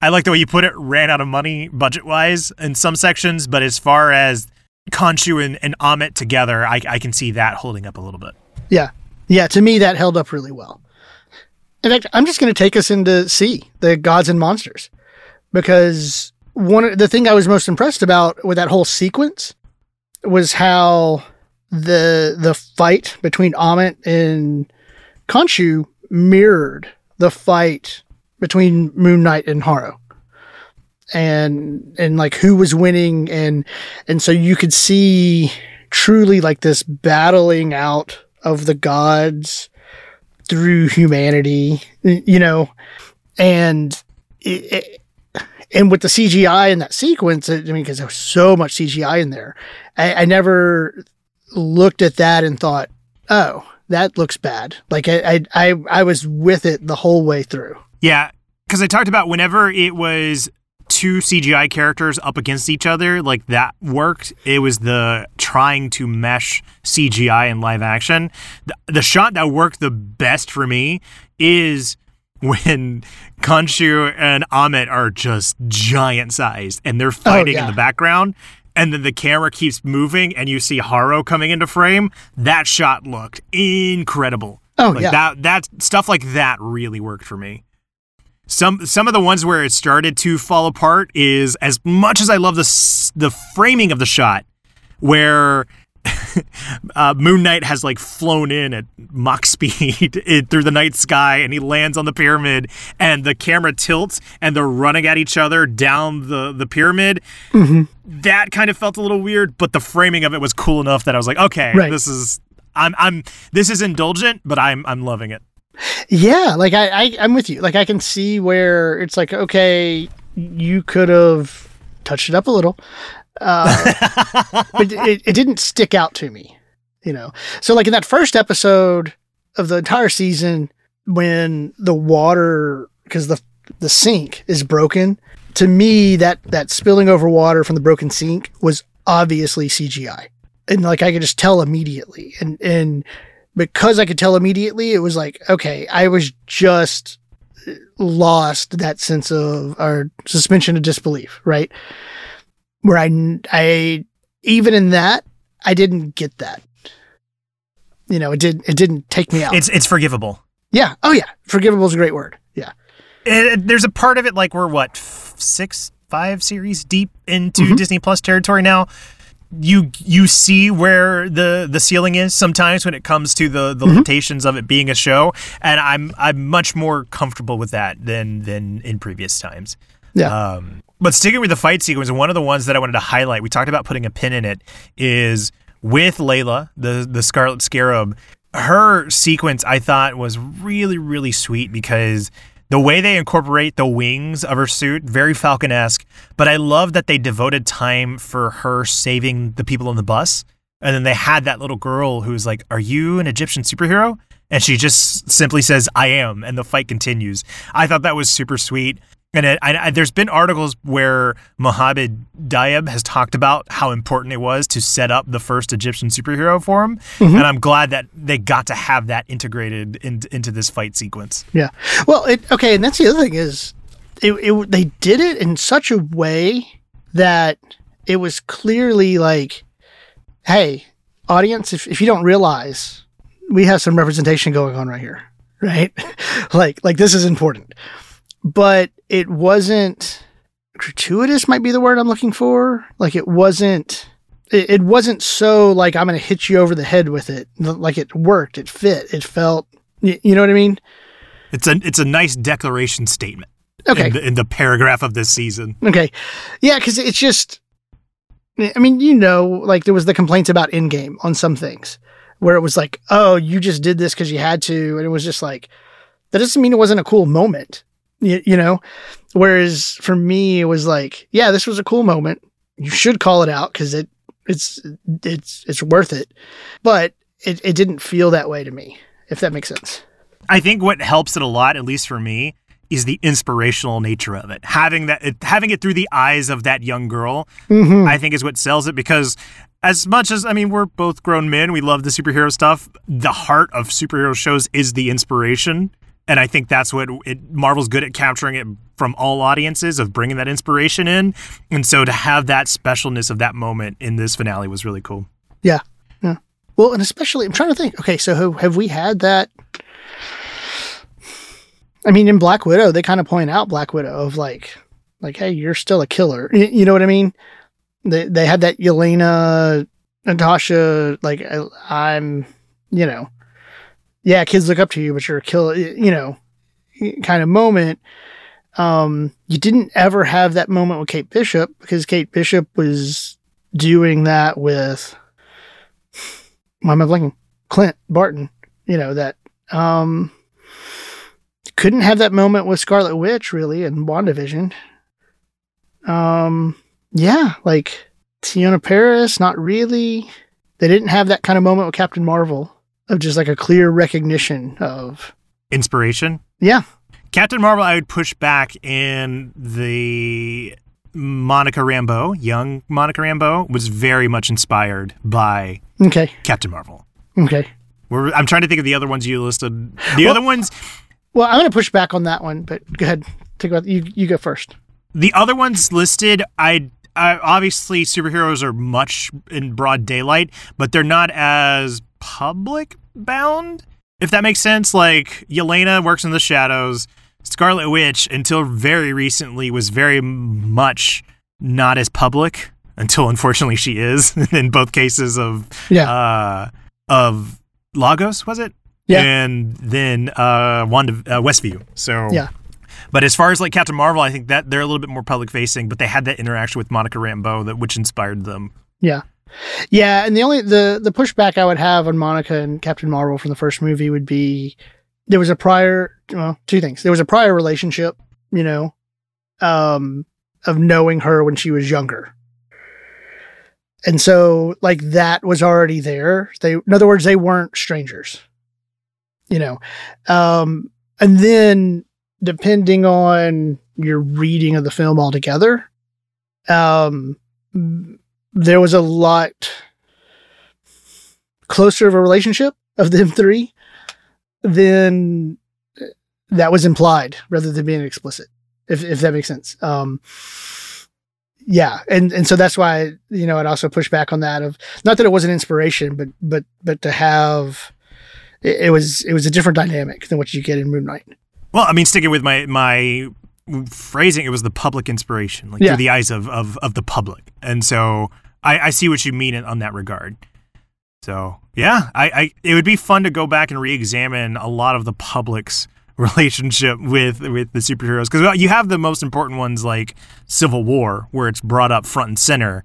I like the way you put it, ran out of money budget wise in some sections, but as far as Khonshu and, and Ammit together, I, I can see that holding up a little bit. Yeah. Yeah. To me, that held up really well. In fact, I'm just going to take us into C, the gods and monsters, because one of the thing I was most impressed about with that whole sequence was how the, the fight between Ammit and Khonshu mirrored the fight between Moon Knight and Harrow, and and like who was winning, and and so you could see truly like this battling out of the gods through humanity, you know, and it, it, and with the C G I in that sequence, I mean, because there was so much C G I in there, I, I never looked at that and thought, oh, that looks bad. Like I, I, I, I was with it the whole way through. Yeah, because I talked about whenever it was two C G I characters up against each other, like that worked. It was the trying to mesh C G I and live action. The, the shot that worked the best for me is when Khonshu and Ammit are just giant sized and they're fighting oh, yeah. in the background. And then the camera keeps moving and you see Harrow coming into frame. That shot looked incredible. Oh, like yeah. That, that stuff like that really worked for me. Some some of the ones where it started to fall apart is, as much as I love the, the framing of the shot, where uh, Moon Knight has like flown in at Mach speed in, through the night sky, and he lands on the pyramid, and the camera tilts, and they're running at each other down the, the pyramid. Mm-hmm. That kind of felt a little weird, but the framing of it was cool enough that I was like, okay, right. this is I'm I'm this is indulgent, but I'm I'm loving it. Yeah, like I, I I'm with you. Like I can see where it's like, okay, you could have touched it up a little. Uh, but it, it didn't stick out to me, you know? So like in that first episode of the entire season, when the water, cause the, the sink is broken, to me, that, that spilling over water from the broken sink was obviously C G I. And like, I could just tell immediately. And, and because I could tell immediately, it was like, okay, I was just lost that sense of our suspension of disbelief. Right. Where I, I, even in that, I didn't get that. You know, it didn't, it didn't take me out. It's, it's forgivable. Yeah. Oh yeah. Forgivable is a great word. Yeah. It, there's a part of it, like we're what, f- six, five series deep into mm-hmm. Disney Plus territory now. You, you see where the, the ceiling is sometimes when it comes to the, the mm-hmm. limitations of it being a show. And I'm, I'm much more comfortable with that than, than in previous times. Yeah. Um, But sticking with the fight sequence, one of the ones that I wanted to highlight, we talked about putting a pin in it, is with Layla, the the Scarlet Scarab. Her sequence, I thought, was really, really sweet because the way they incorporate the wings of her suit, very Falcon-esque, but I love that they devoted time for her saving the people on the bus. And then they had that little girl who's like, "Are you an Egyptian superhero?" And she just simply says, "I am," and the fight continues. I thought that was super sweet. And it, I, I, there's been articles where Mohammed Diab has talked about how important it was to set up the first Egyptian superhero for him. Mm-hmm. And I'm glad that they got to have that integrated in, into this fight sequence. Yeah. Well, it, okay. And that's the other thing is it, it, they did it in such a way that it was clearly like, hey, audience, if, if you don't realize, we have some representation going on right here. Right. like, like this is important. But it wasn't gratuitous might be the word I'm looking for. Like it wasn't, it, it wasn't so like I'm going to hit you over the head with it. Like it worked, it fit, it felt, you, you know what I mean? It's a, it's a nice declaration statement. Okay. In the, in the paragraph of this season. Okay. Yeah. Cause it's just, I mean, you know, like there was the complaints about Endgame on some things where it was like, oh, you just did this cause you had to. And it was just like, that doesn't mean it wasn't a cool moment. You, you know, whereas for me, it was like, yeah, this was a cool moment. You should call it out because it it's it's it's worth it. But it, it didn't feel that way to me, if that makes sense. I think what helps it a lot, at least for me, is the inspirational nature of it. Having that, it, having it through the eyes of that young girl, mm-hmm. I think is what sells it because as much as, I mean, we're both grown men, we love the superhero stuff. The heart of superhero shows is the inspiration. And I think that's what it, Marvel's good at capturing it from all audiences of bringing that inspiration in. And so to have that specialness of that moment in this finale was really cool. Yeah. Yeah. Well, and especially I'm trying to think, okay, so have we had that? I mean, in Black Widow, they kind of point out Black Widow of like, like, hey, you're still a killer. You know what I mean? They, they had that Yelena, Natasha, like I, I'm, you know, yeah, kids look up to you, but you're a killer, you know, kind of moment. Um, you didn't ever have that moment with Kate Bishop because Kate Bishop was doing that with, why am I blanking? Clint Barton, you know, that um, couldn't have that moment with Scarlet Witch, really, in WandaVision. Um, yeah, like Tiona Paris, not really. They didn't have that kind of moment with Captain Marvel. Of just like a clear recognition of inspiration. Yeah. Captain Marvel, I would push back in the Monica Rambeau, young Monica Rambeau was very much inspired by okay. Captain Marvel. Okay. We're, I'm trying to think of the other ones you listed. The well, other ones. Well, I'm going to push back on that one, but go ahead. Take about, you, you go first. The other ones listed, I, I obviously superheroes are much in broad daylight, but they're not as public bound, if that makes sense. Like Yelena works in the shadows. Scarlet Witch until very recently was very much not as public until unfortunately she is in both cases of yeah. uh, of Lagos, was it? Yeah. And then uh, Wanda, uh, Westview. So yeah. But as far as like Captain Marvel, I think that they're a little bit more public facing, but they had that interaction with Monica Rambeau that which inspired them. Yeah. Yeah. And the only the, the pushback I would have on Monica and Captain Marvel from the first movie would be there was a prior, well, two things. There was a prior relationship, you know, um, of knowing her when she was younger. And so like that was already there. They, in other words, they weren't strangers, you know? Um, and then depending on your reading of the film altogether, um, there was a lot closer of a relationship of them three than that was implied rather than being explicit, if if that makes sense. Um, yeah. And, and so that's why, you know, I'd also push back on that of not that it was an inspiration, but, but, but to have, it, it was, it was a different dynamic than what you get in Moon Knight. Well, I mean, sticking with my, my phrasing, it was the public inspiration, like yeah. through the eyes of, of, of the public. And so I, I see what you mean on that regard. So yeah, I, I, it would be fun to go back and re-examine a lot of the public's relationship with, with the superheroes. Cause you have the most important ones like Civil War, where it's brought up front and center,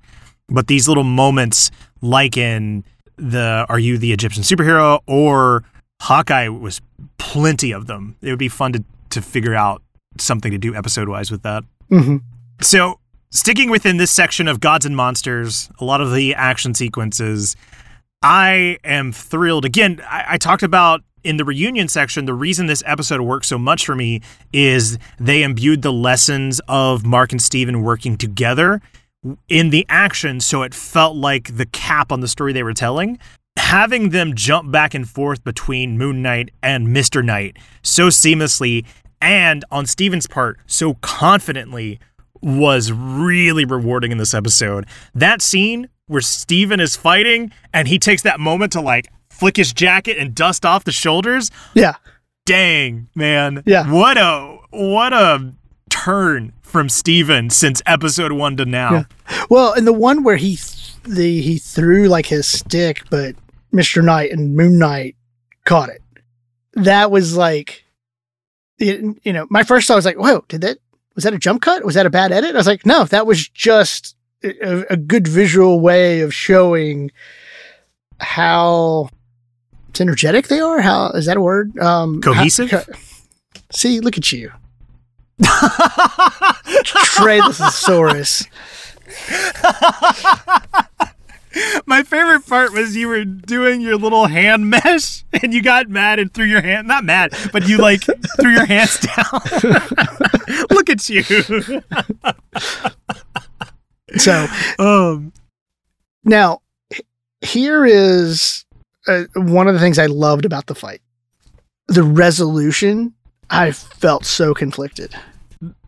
but these little moments like in the, are you the Egyptian superhero or Hawkeye was plenty of them. It would be fun to, to figure out something to do episode-wise with that. Mm-hmm. So sticking within this section of gods and monsters, a lot of the action sequences, I am thrilled. Again, I, I talked about in the reunion section, the reason this episode worked so much for me is they imbued the lessons of Mark and Steven working together in the action, so it felt like the cap on the story they were telling. Having them jump back and forth between Moon Knight and Mister Knight so seamlessly and on Steven's part so confidently was really rewarding in this episode. That scene where Steven is fighting and he takes that moment to like flick his jacket and dust off the shoulders. Yeah. Dang, man. Yeah. What a, what a turn from Steven since episode one to now. Yeah. Well, and the one where he th- The he threw like his stick, but Mister Knight and Moon Knight caught it. That was like, it, you know, my first thought was like, "Whoa, did that? Was that a jump cut? Was that a bad edit?" I was like, "No, that was just a, a good visual way of showing how synergetic they are. How is that a word? Um, Cohesive. How, co- See, look at you, Trey the thesaurus." My favorite part was you were doing your little hand mesh and you got mad and threw your hand, not mad, but you like threw your hands down. Look at you. So, um, now here is uh, one of the things I loved about the fight. The resolution, I felt so conflicted.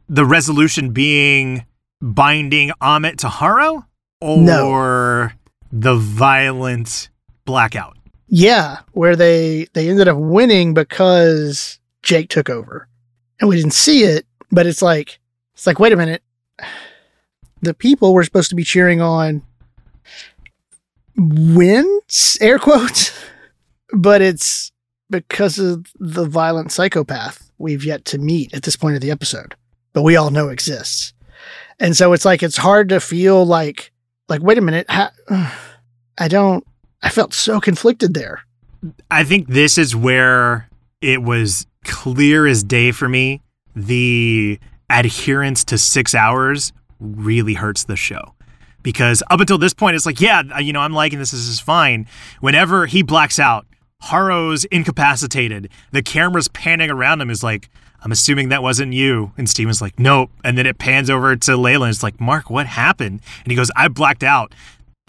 The resolution being binding Ammit to Harrow? Or no. The violent blackout. Yeah, where they, they ended up winning because Jake took over. And we didn't see it, but it's like, it's like, wait a minute. The people were supposed to be cheering on wins, air quotes, but it's because of the violent psychopath we've yet to meet at this point of the episode, but we all know exists. And so it's like, it's hard to feel like, Like, wait a minute, how, I don't, I felt so conflicted there. I think this is where it was clear as day for me. The adherence to six hours really hurts the show. Because up until this point, it's like, yeah, you know, I'm liking this, this is fine. Whenever he blacks out, Harrow's incapacitated. The camera's panning around him is like, I'm assuming that wasn't you. And Steven's like, nope. And then it pans over to Layla and it's like, Mark, what happened? And he goes, I blacked out.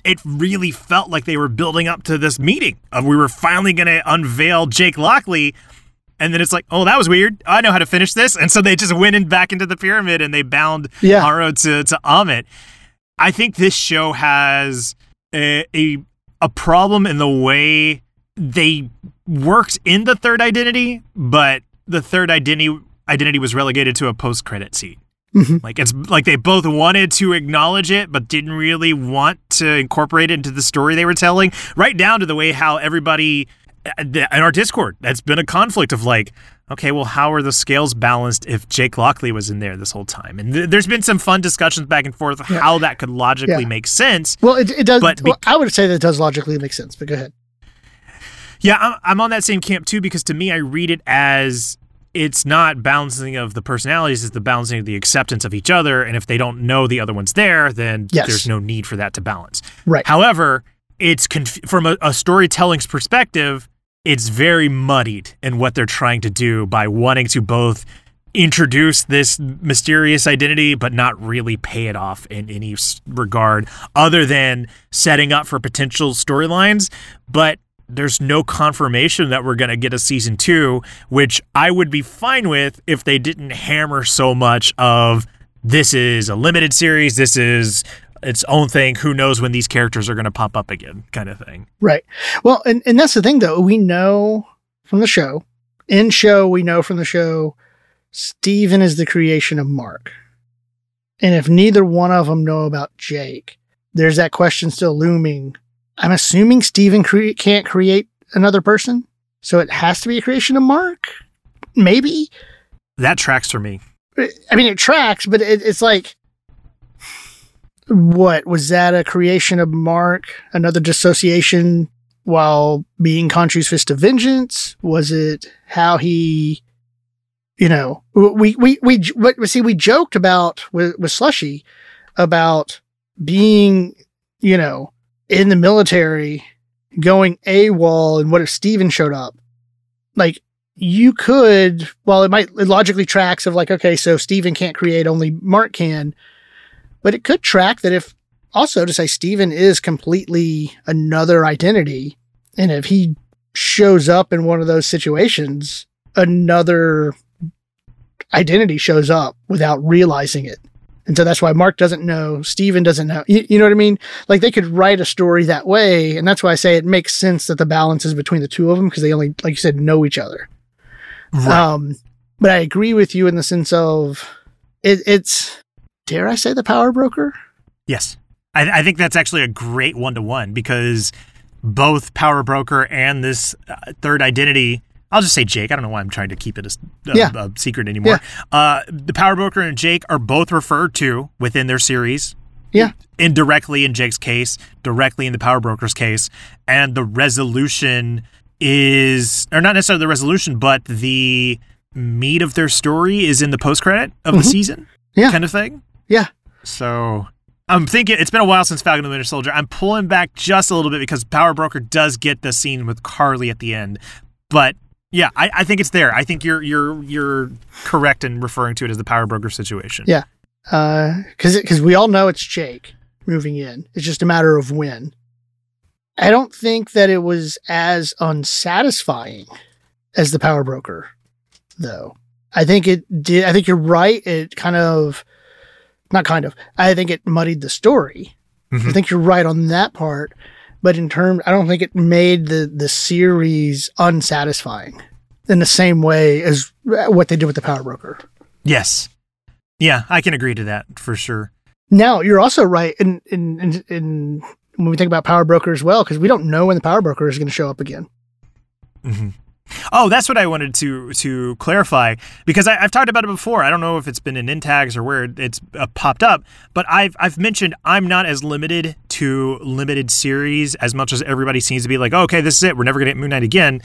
It really felt like they were building up to this meeting of we were finally going to unveil Jake Lockley. And then it's like, oh, that was weird. I know how to finish this. And so they just went in back into the pyramid and they bound yeah. Harrow to, to Ammit. I think this show has a, a a problem in the way they worked in the third identity, but the third identity identity was relegated to a post-credit scene. Mm-hmm. Like it's like they both wanted to acknowledge it, but didn't really want to incorporate it into the story they were telling, right down to the way how everybody in our Discord, that's been a conflict of like, okay, well, how are the scales balanced if Jake Lockley was in there this whole time? And th- there's been some fun discussions back and forth of yeah. how that could logically yeah. make sense. Well, it, it does. But well, be- I would say that it does logically make sense, but go ahead. Yeah, I'm, I'm on that same camp too, because to me, I read it as it's not balancing of the personalities, it's the balancing of the acceptance of each other. And if they don't know the other one's there, then yes. there's no need for that to balance. Right. However, it's conf- from a, a storytelling perspective, it's very muddied in what they're trying to do by wanting to both introduce this mysterious identity, but not really pay it off in any regard other than setting up for potential storylines. But there's no confirmation that we're going to get a season two, which I would be fine with if they didn't hammer so much of this is a limited series, this is its own thing, who knows when these characters are going to pop up again kind of thing. Right. Well, and, and that's the thing though. We know from the show in show, we know from the show, Steven is the creation of Mark. And if neither one of them know about Jake, there's that question still looming. I'm assuming Steven cre- can't create another person. So it has to be a creation of Mark. Maybe that tracks for me. I mean, it tracks, but it, it's like, what was that, a creation of Mark? Another dissociation while being Khonshu's Fist of Vengeance? Was it how he, you know, we we we but see we joked about with, with Slushy about being, you know, in the military, going AWOL, and what if Steven showed up? Like you could, well, it might it logically tracks of like, okay, so Steven can't create, only Mark can. But it could track that if also to say Steven is completely another identity. And if he shows up in one of those situations, another identity shows up without realizing it. And so that's why Mark doesn't know, Steven doesn't know. You, you know what I mean? Like they could write a story that way. And that's why I say it makes sense that the balance is between the two of them because they only, like you said, know each other. Right. Um, but I agree with you in the sense of it, it's... Dare I say the Power Broker? Yes. I, th- I think that's actually a great one-to-one because both Power Broker and this uh, third identity, I'll just say Jake. I don't know why I'm trying to keep it a, a, yeah. a secret anymore. Yeah. Uh, the Power Broker and Jake are both referred to within their series. Yeah. Indirectly in Jake's case, directly in the Power Broker's case. And the resolution is, or not necessarily the resolution, but the meat of their story is in the post-credit of mm-hmm. the season yeah. kind of thing. Yeah. So I'm thinking it's been a while since Falcon and the Winter Soldier. I'm pulling back just a little bit because Power Broker does get the scene with Carly at the end. But yeah, I, I think it's there. I think you're you're you're correct in referring to it as the Power Broker situation. Yeah. Because uh, because we all know it's Jake moving in. It's just a matter of when. I don't think that it was as unsatisfying as the Power Broker, though. I think it did. I think you're right. It kind of. Not kind of. I think it muddied the story. Mm-hmm. I think you're right on that part. But in terms, I don't think it made the, the series unsatisfying in the same way as what they did with the Power Broker. Yes. Yeah, I can agree to that for sure. Now, you're also right in, in, in, in when we think about Power Broker as well, because we don't know when the Power Broker is going to show up again. Mm-hmm. Oh, that's what I wanted to to clarify, because I, I've talked about it before. I don't know if it's been in intags or where it's uh, popped up, but I've I've mentioned I'm not as limited to limited series as much as everybody seems to be like, oh, okay, this is it. We're never going to get Moon Knight again.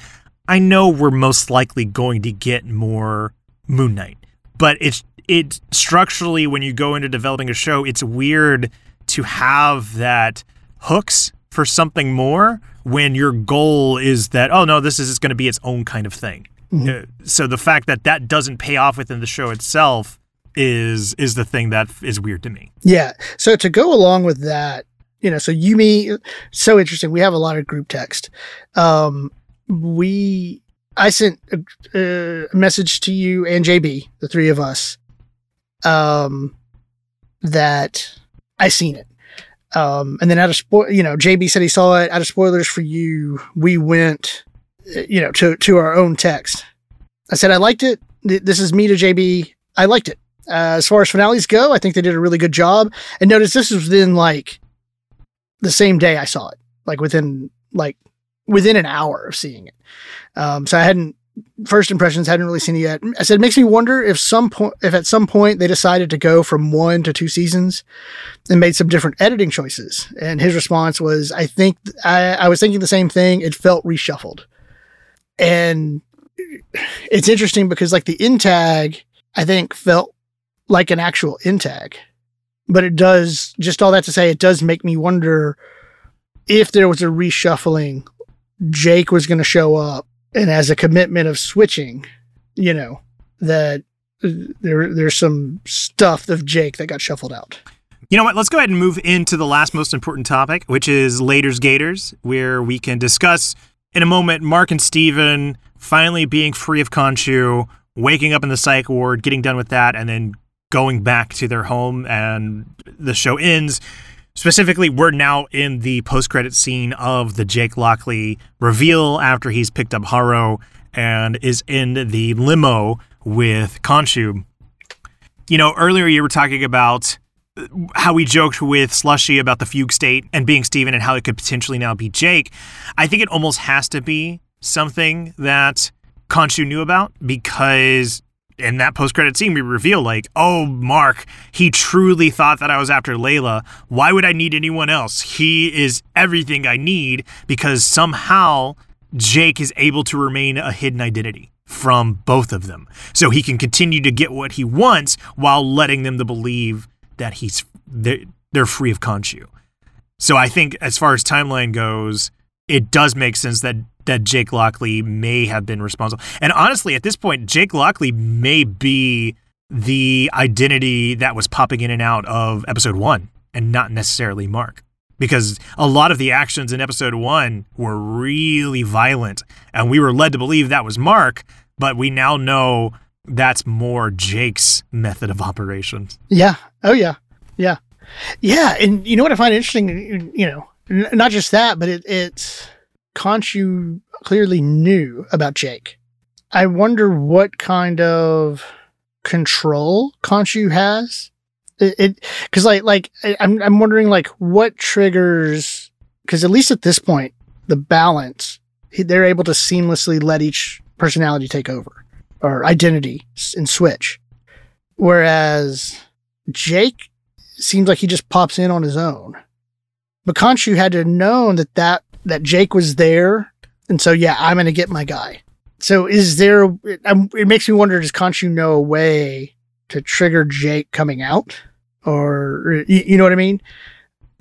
I know we're most likely going to get more Moon Knight, but it's it structurally when you go into developing a show, it's weird to have that hooks for something more when your goal is that, oh, no, this is going to be its own kind of thing. Mm-hmm. Uh, so the fact that that doesn't pay off within the show itself is is the thing that is weird to me. Yeah. So to go along with that, you know, so Yumi, so interesting. We have a lot of group text. Um, we, I sent a, a message to you and J B, the three of us, um, that I seen it. Um, and then out of spoil, you know, J B said he saw it. Out of spoilers for you, we went, you know, to, to our own text. I said, I liked it. This is me to J B. I liked it. Uh, as far as finales go, I think they did a really good job. And notice this was within like the same day I saw it, like within like within an hour of seeing it. Um, so I hadn't first impressions hadn't really seen it yet. I said it makes me wonder if some point if at some point they decided to go from one to two seasons and made some different editing choices. And his response was, I think th- I, I was thinking the same thing. It felt reshuffled. And it's interesting because like the end tag, I think felt like an actual end tag, but it does just all that to say, it does make me wonder if there was a reshuffling, Jake was going to show up. And as a commitment of switching, you know, that there there's some stuff of Jake that got shuffled out. You know what? Let's go ahead and move into the last most important topic, which is Later's Gators, where we can discuss in a moment Mark and Steven finally being free of Khonshu, waking up in the psych ward, getting done with that, and then going back to their home. And the show ends. Specifically, we're now in the post-credit scene of the Jake Lockley reveal after he's picked up Harrow and is in the limo with Khonshu. You know, earlier you were talking about how we joked with Slushy about the fugue state and being Steven and how it could potentially now be Jake. I think it almost has to be something that Khonshu knew about, because in that post-credit scene, we reveal, like, oh, Mark, he truly thought that I was after Layla. Why would I need anyone else? He is everything I need, because somehow Jake is able to remain a hidden identity from both of them. So he can continue to get what he wants while letting them to believe that he's they're, they're free of Khonshu. So I think as far as timeline goes, it does make sense that that Jake Lockley may have been responsible. And honestly, at this point, Jake Lockley may be the identity that was popping in and out of episode one and not necessarily Mark, because a lot of the actions in episode one were really violent and we were led to believe that was Mark, but we now know that's more Jake's method of operations. Yeah. Oh yeah. Yeah. Yeah. And you know what I find interesting, you know, n- not just that, but it, it's, Khonshu clearly knew about Jake. I wonder what kind of control Khonshu has. It because like like I'm I'm wondering like what triggers, because at least at this point the balance they're able to seamlessly let each personality take over or identity and switch, whereas Jake seems like he just pops in on his own. But Khonshu had to have known that that. that Jake was there. And so, yeah, I'm going to get my guy. So is there, it, it makes me wonder, does Khonshu know a way to trigger Jake coming out? Or, you, you know what I mean?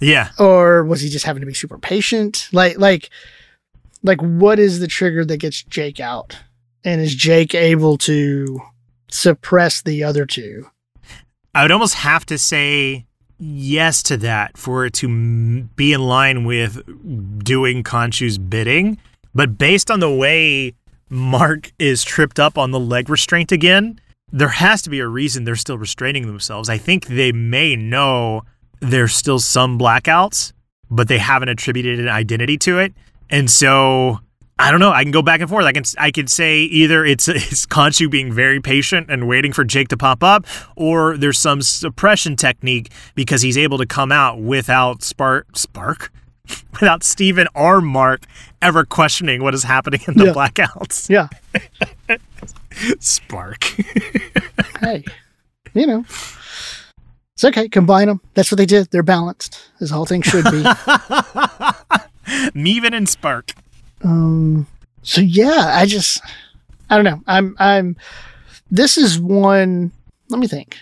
Yeah. Or was he just having to be super patient? Like, like, like what is the trigger that gets Jake out? And is Jake able to suppress the other two? I would almost have to say yes to that for it to be in line with doing Khonshu's bidding. But based on the way Mark is tripped up on the leg restraint again, there has to be a reason they're still restraining themselves. I think they may know there's still some blackouts, but they haven't attributed an identity to it. And so I don't know. I can go back and forth. I can I could say either it's, it's Khonshu being very patient and waiting for Jake to pop up, or there's some suppression technique because he's able to come out without spark spark, without Steven or Mark ever questioning what is happening in the yeah. blackouts. Yeah. Spark. Hey, you know, it's okay. Combine them. That's what they did. They're balanced, as the whole thing should be. Meven and Spark. Um, so yeah, I just, I don't know. I'm, I'm, this is one, let me think.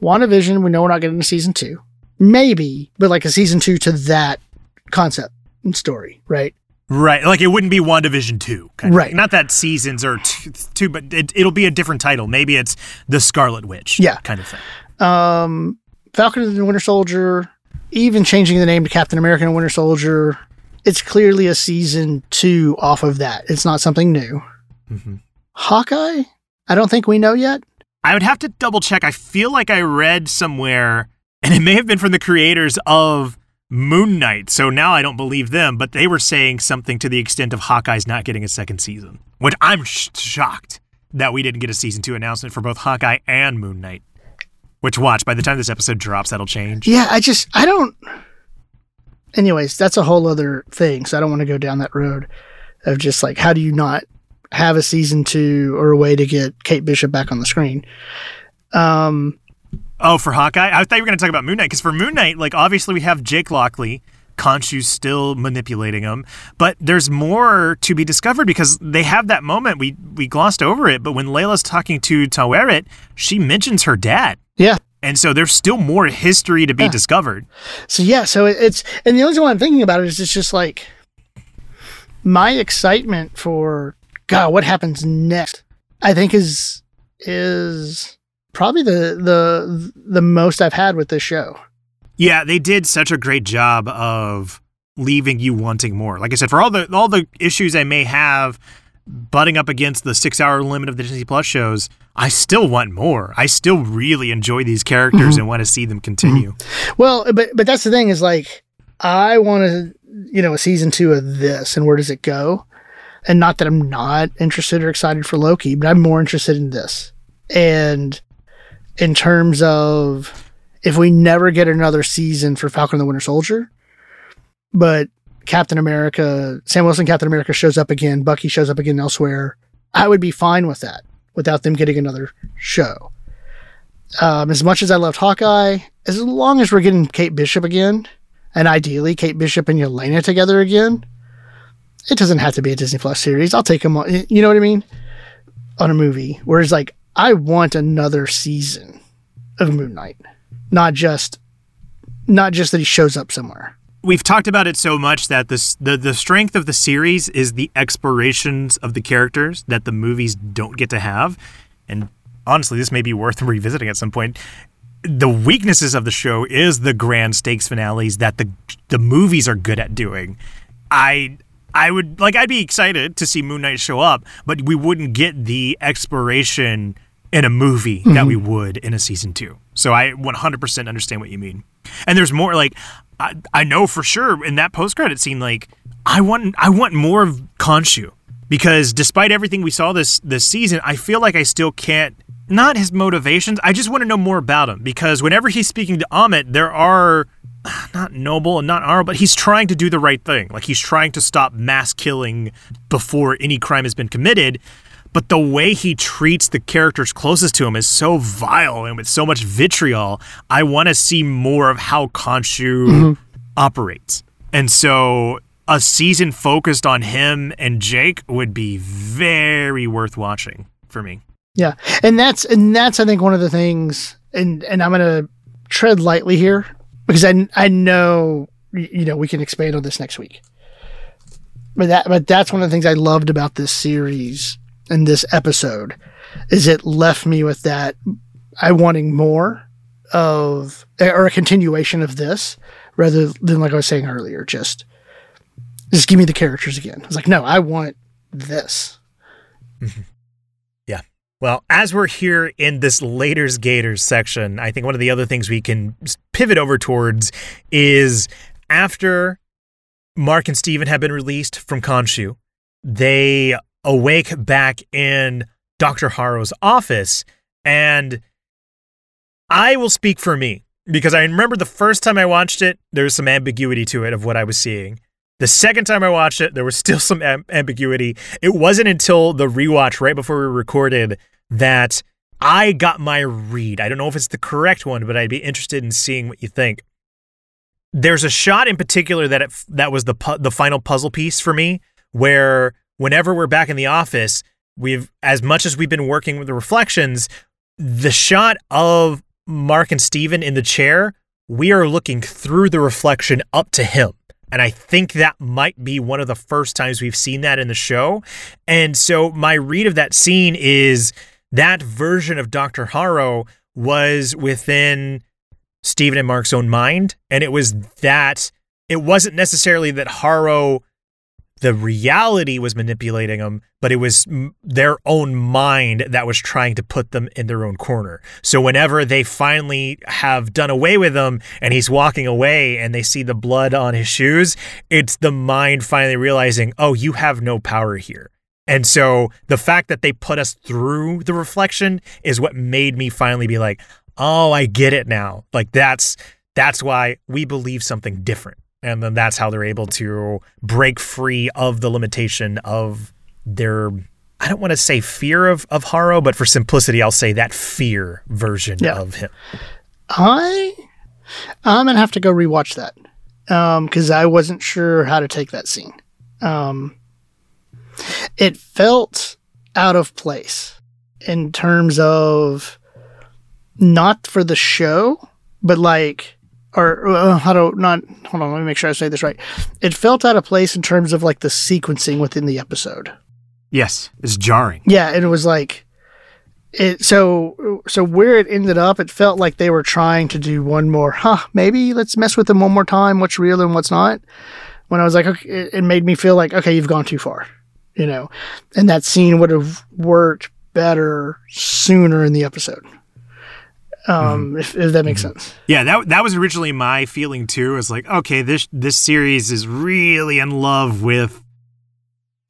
WandaVision, we know we're not getting to season two, maybe, but like a season two to that concept and story, right? Right. Like it wouldn't be WandaVision two. Kind of. Right. Not that seasons are two, two but it, it'll be a different title. Maybe it's the Scarlet Witch yeah. kind of thing. Um, Falcon and the Winter Soldier, even changing the name to Captain America and Winter Soldier. It's clearly a season two off of that. It's not something new. Mm-hmm. Hawkeye? I don't think we know yet. I would have to double check. I feel like I read somewhere, and it may have been from the creators of Moon Knight, so now I don't believe them, but they were saying something to the extent of Hawkeye's not getting a second season, which I'm sh- shocked that we didn't get a season two announcement for both Hawkeye and Moon Knight. Which, watch, by the time this episode drops, that'll change. Yeah, I just, I don't... Anyways, that's a whole other thing, so I don't want to go down that road of just like, how do you not have a season two or a way to get Kate Bishop back on the screen? Um, oh, for Hawkeye? I thought you were going to talk about Moon Knight, because for Moon Knight, like, obviously we have Jake Lockley, Khonshu's still manipulating him, but there's more to be discovered because they have that moment, we we glossed over it, but when Layla's talking to Taweret, she mentions her dad. Yeah. And so there's still more history to be yeah. discovered. So yeah, so it's, and the only thing I'm thinking about it is it's just like my excitement for, God, what happens next, I think is is probably the the the most I've had with this show. Yeah, they did such a great job of leaving you wanting more. Like I said, for all the all the issues I may have butting up against the six-hour limit of the Disney Plus shows, I still want more. I still really enjoy these characters mm-hmm. and want to see them continue. Mm-hmm. Well, but but that's the thing is like, I want to, you know, a season two of this, and where does it go? And not that I'm not interested or excited for Loki, but I'm more interested in this. And in terms of if we never get another season for Falcon and the Winter Soldier, but Captain America, Sam Wilson, Captain America shows up again, Bucky shows up again elsewhere, I would be fine with that without them getting another show. Um, as much as I loved Hawkeye, as long as we're getting Kate Bishop again, and ideally Kate Bishop and Yelena together again, it doesn't have to be a Disney Plus series. I'll take them on, you know what I mean? On a movie. Whereas like, I want another season of Moon Knight. Not just, not just that he shows up somewhere. We've talked about it so much that this, the the strength of the series is the explorations of the characters that the movies don't get to have. And honestly, this may be worth revisiting at some point. The weaknesses of the show is the grand stakes finales that the the movies are good at doing. I I would like I'd be excited to see Moon Knight show up, but we wouldn't get the exploration in a movie mm-hmm. that we would in a season two. So I one hundred percent understand what you mean. And there's more like, I, I know for sure in that post-credit scene, like I want I want more of Khonshu, because despite everything we saw this this season, I feel like I still can't, not his motivations, I just want to know more about him, because whenever he's speaking to Ammit, there are, not noble and not honorable, but he's trying to do the right thing. Like he's trying to stop mass killing before any crime has been committed. But the way he treats the characters closest to him is so vile and with so much vitriol. I want to see more of how Khonshu mm-hmm. operates. And so a season focused on him and Jake would be very worth watching for me. Yeah. And that's, and that's, I think, one of the things, and, and I'm going to tread lightly here because I, I know, you know, we can expand on this next week. But that, but that's one of the things I loved about this series. In this episode is it left me with that I wanting more of, or a continuation of this, rather than like I was saying earlier, just just give me the characters again. I was like, no, I want this. Mm-hmm. Yeah. Well, as we're here in this Laters Gators section, I think one of the other things we can pivot over towards is after Mark and Steven have been released from Khonshu, they awake back in Doctor Harrow's office, and I will speak for me because I remember the first time I watched it, there was some ambiguity to it of what I was seeing. The second time I watched it, there was still some amb- ambiguity. It wasn't until the rewatch right before we recorded that I got my read. I don't know if it's the correct one, but I'd be interested in seeing what you think. There's a shot in particular that it, that was the pu- the final puzzle piece for me, where whenever we're back in the office, we've, as much as we've been working with the reflections, the shot of Mark and Steven in the chair, we are looking through the reflection up to him. And I think that might be one of the first times we've seen that in the show. And so my read of that scene is that version of Doctor Harrow was within Steven and Mark's own mind. And it was that, it wasn't necessarily that Harrow, the reality was manipulating them, but it was their own mind that was trying to put them in their own corner. So whenever they finally have done away with them and he's walking away and they see the blood on his shoes, it's the mind finally realizing, oh, you have no power here. And so the fact that they put us through the reflection is what made me finally be like, oh, I get it now. Like that's that's why we believe something different. And then that's how they're able to break free of the limitation of their, I don't want to say fear of, of Harrow, but for simplicity, I'll say that fear version yeah. of him. I, I'm going to have to go rewatch that because um, I wasn't sure how to take that scene. Um, it felt out of place in terms of not for the show, but like, or uh, how do not, hold on, let me make sure I say this right. It felt out of place in terms of like the sequencing within the episode. Yes, it's jarring. Yeah, and it was like, it. So so where it ended up, it felt like they were trying to do one more, huh, maybe let's mess with them one more time, what's real and what's not. When I was like, okay, it, it made me feel like, okay, you've gone too far, you know. And that scene would have worked better sooner in the episode, um, mm-hmm. if, if that makes mm-hmm. sense. Yeah, that that was originally my feeling too. It's like, okay, this this series is really in love with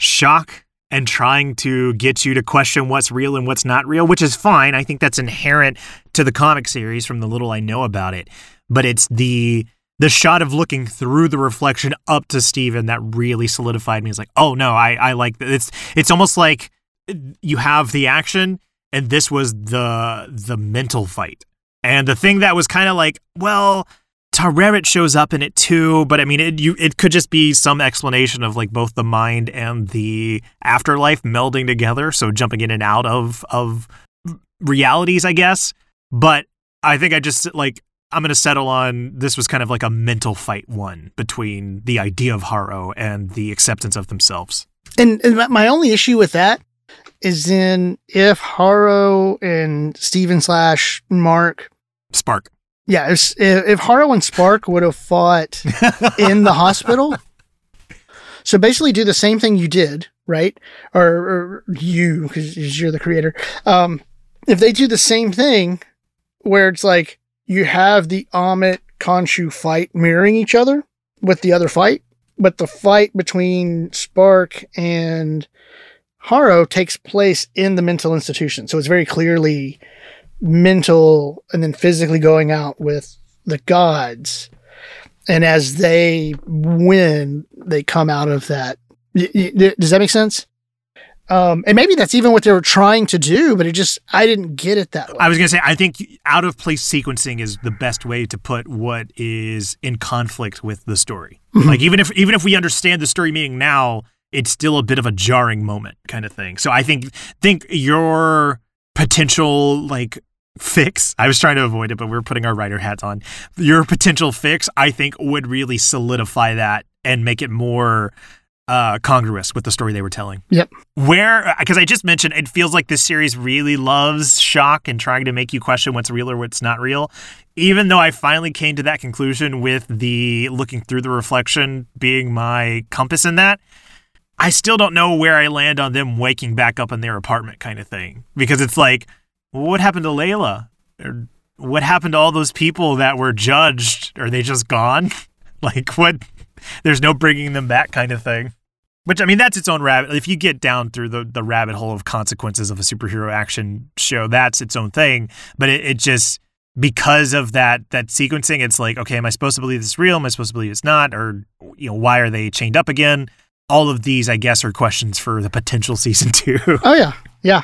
shock and trying to get you to question what's real and what's not real, which is fine. I think that's inherent to the comic series from the little I know about it. But it's the the shot of looking through the reflection up to Steven that really solidified me. It's like, oh no, I, I like that. It's, it's almost like you have the action and this was the the mental fight. And the thing that was kind of like, well, Taweret shows up in it too, but I mean, it you it could just be some explanation of like both the mind and the afterlife melding together, so jumping in and out of of realities, I guess. But I think I just like I'm gonna settle on this was kind of like a mental fight one between the idea of Harrow and the acceptance of themselves. And, and my only issue with that is in if Harrow and Steven slash Mark Spark. Yeah, if, if Harrow and Spark would have fought in the hospital, so basically do the same thing you did, right? Or, or you, because you're the creator. Um, if they do the same thing, where it's like you have the Ammit Khonshu fight mirroring each other with the other fight, but the fight between Spark and Harrow takes place in the mental institution, so it's very clearly mental and then physically going out with the gods, and as they win they come out of that. Does that make sense? Um and maybe that's even what they were trying to do, but it just I didn't get it that way. I was gonna say I think out of place sequencing is the best way to put what is in conflict with the story. Mm-hmm. Like even if even if we understand the story meaning now, it's still a bit of a jarring moment kind of thing. So I think think your potential like fix, I was trying to avoid it, but we were putting our writer hats on. Your potential fix, I think, would really solidify that and make it more uh, congruous with the story they were telling. Yep. Where, because I just mentioned, it feels like this series really loves shock and trying to make you question what's real or what's not real. Even though I finally came to that conclusion with the looking through the reflection being my compass in that, I still don't know where I land on them waking back up in their apartment kind of thing. Because it's like, what happened to Layla? Or what happened to all those people that were judged? Are they just gone? Like, what? There's no bringing them back kind of thing. Which, I mean, that's its own rabbit. If you get down through the, the rabbit hole of consequences of a superhero action show, that's its own thing. But it, it just, because of that that sequencing, it's like, okay, am I supposed to believe this is real? Am I supposed to believe it's not? Or, you know, why are they chained up again? All of these, I guess, are questions for the potential season two. Oh, yeah. Yeah.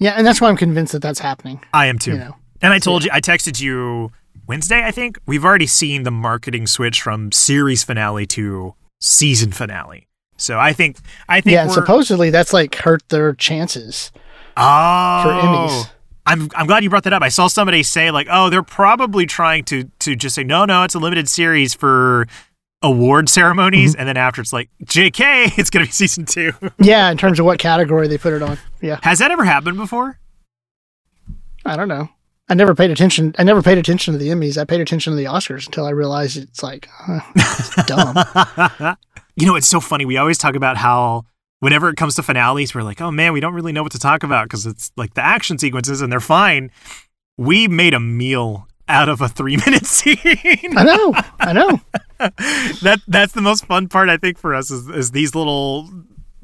Yeah. And that's why I'm convinced that that's happening. I am too. You know? And I told yeah. you, I texted you Wednesday, I think. We've already seen the marketing switch from series finale to season finale. So I think, I think. Yeah. We're... Supposedly that's like hurt their chances. Oh. For Emmys. I'm I'm glad you brought that up. I saw somebody say like, oh, they're probably trying to, to just say, no, no, it's a limited series for award ceremonies, mm-hmm. and then after it's like, J K, it's going to be season two. Yeah, in terms of what category they put it on. Yeah. Has that ever happened before? I don't know. I never paid attention. I never paid attention to the Emmys. I paid attention to the Oscars until I realized it's like, huh, it's dumb. You know, it's so funny. We always talk about how whenever it comes to finales, we're like, oh man, we don't really know what to talk about because it's like the action sequences and they're fine. We made a meal out of a three-minute scene. I know. I know. that that's the most fun part I think for us is, is these little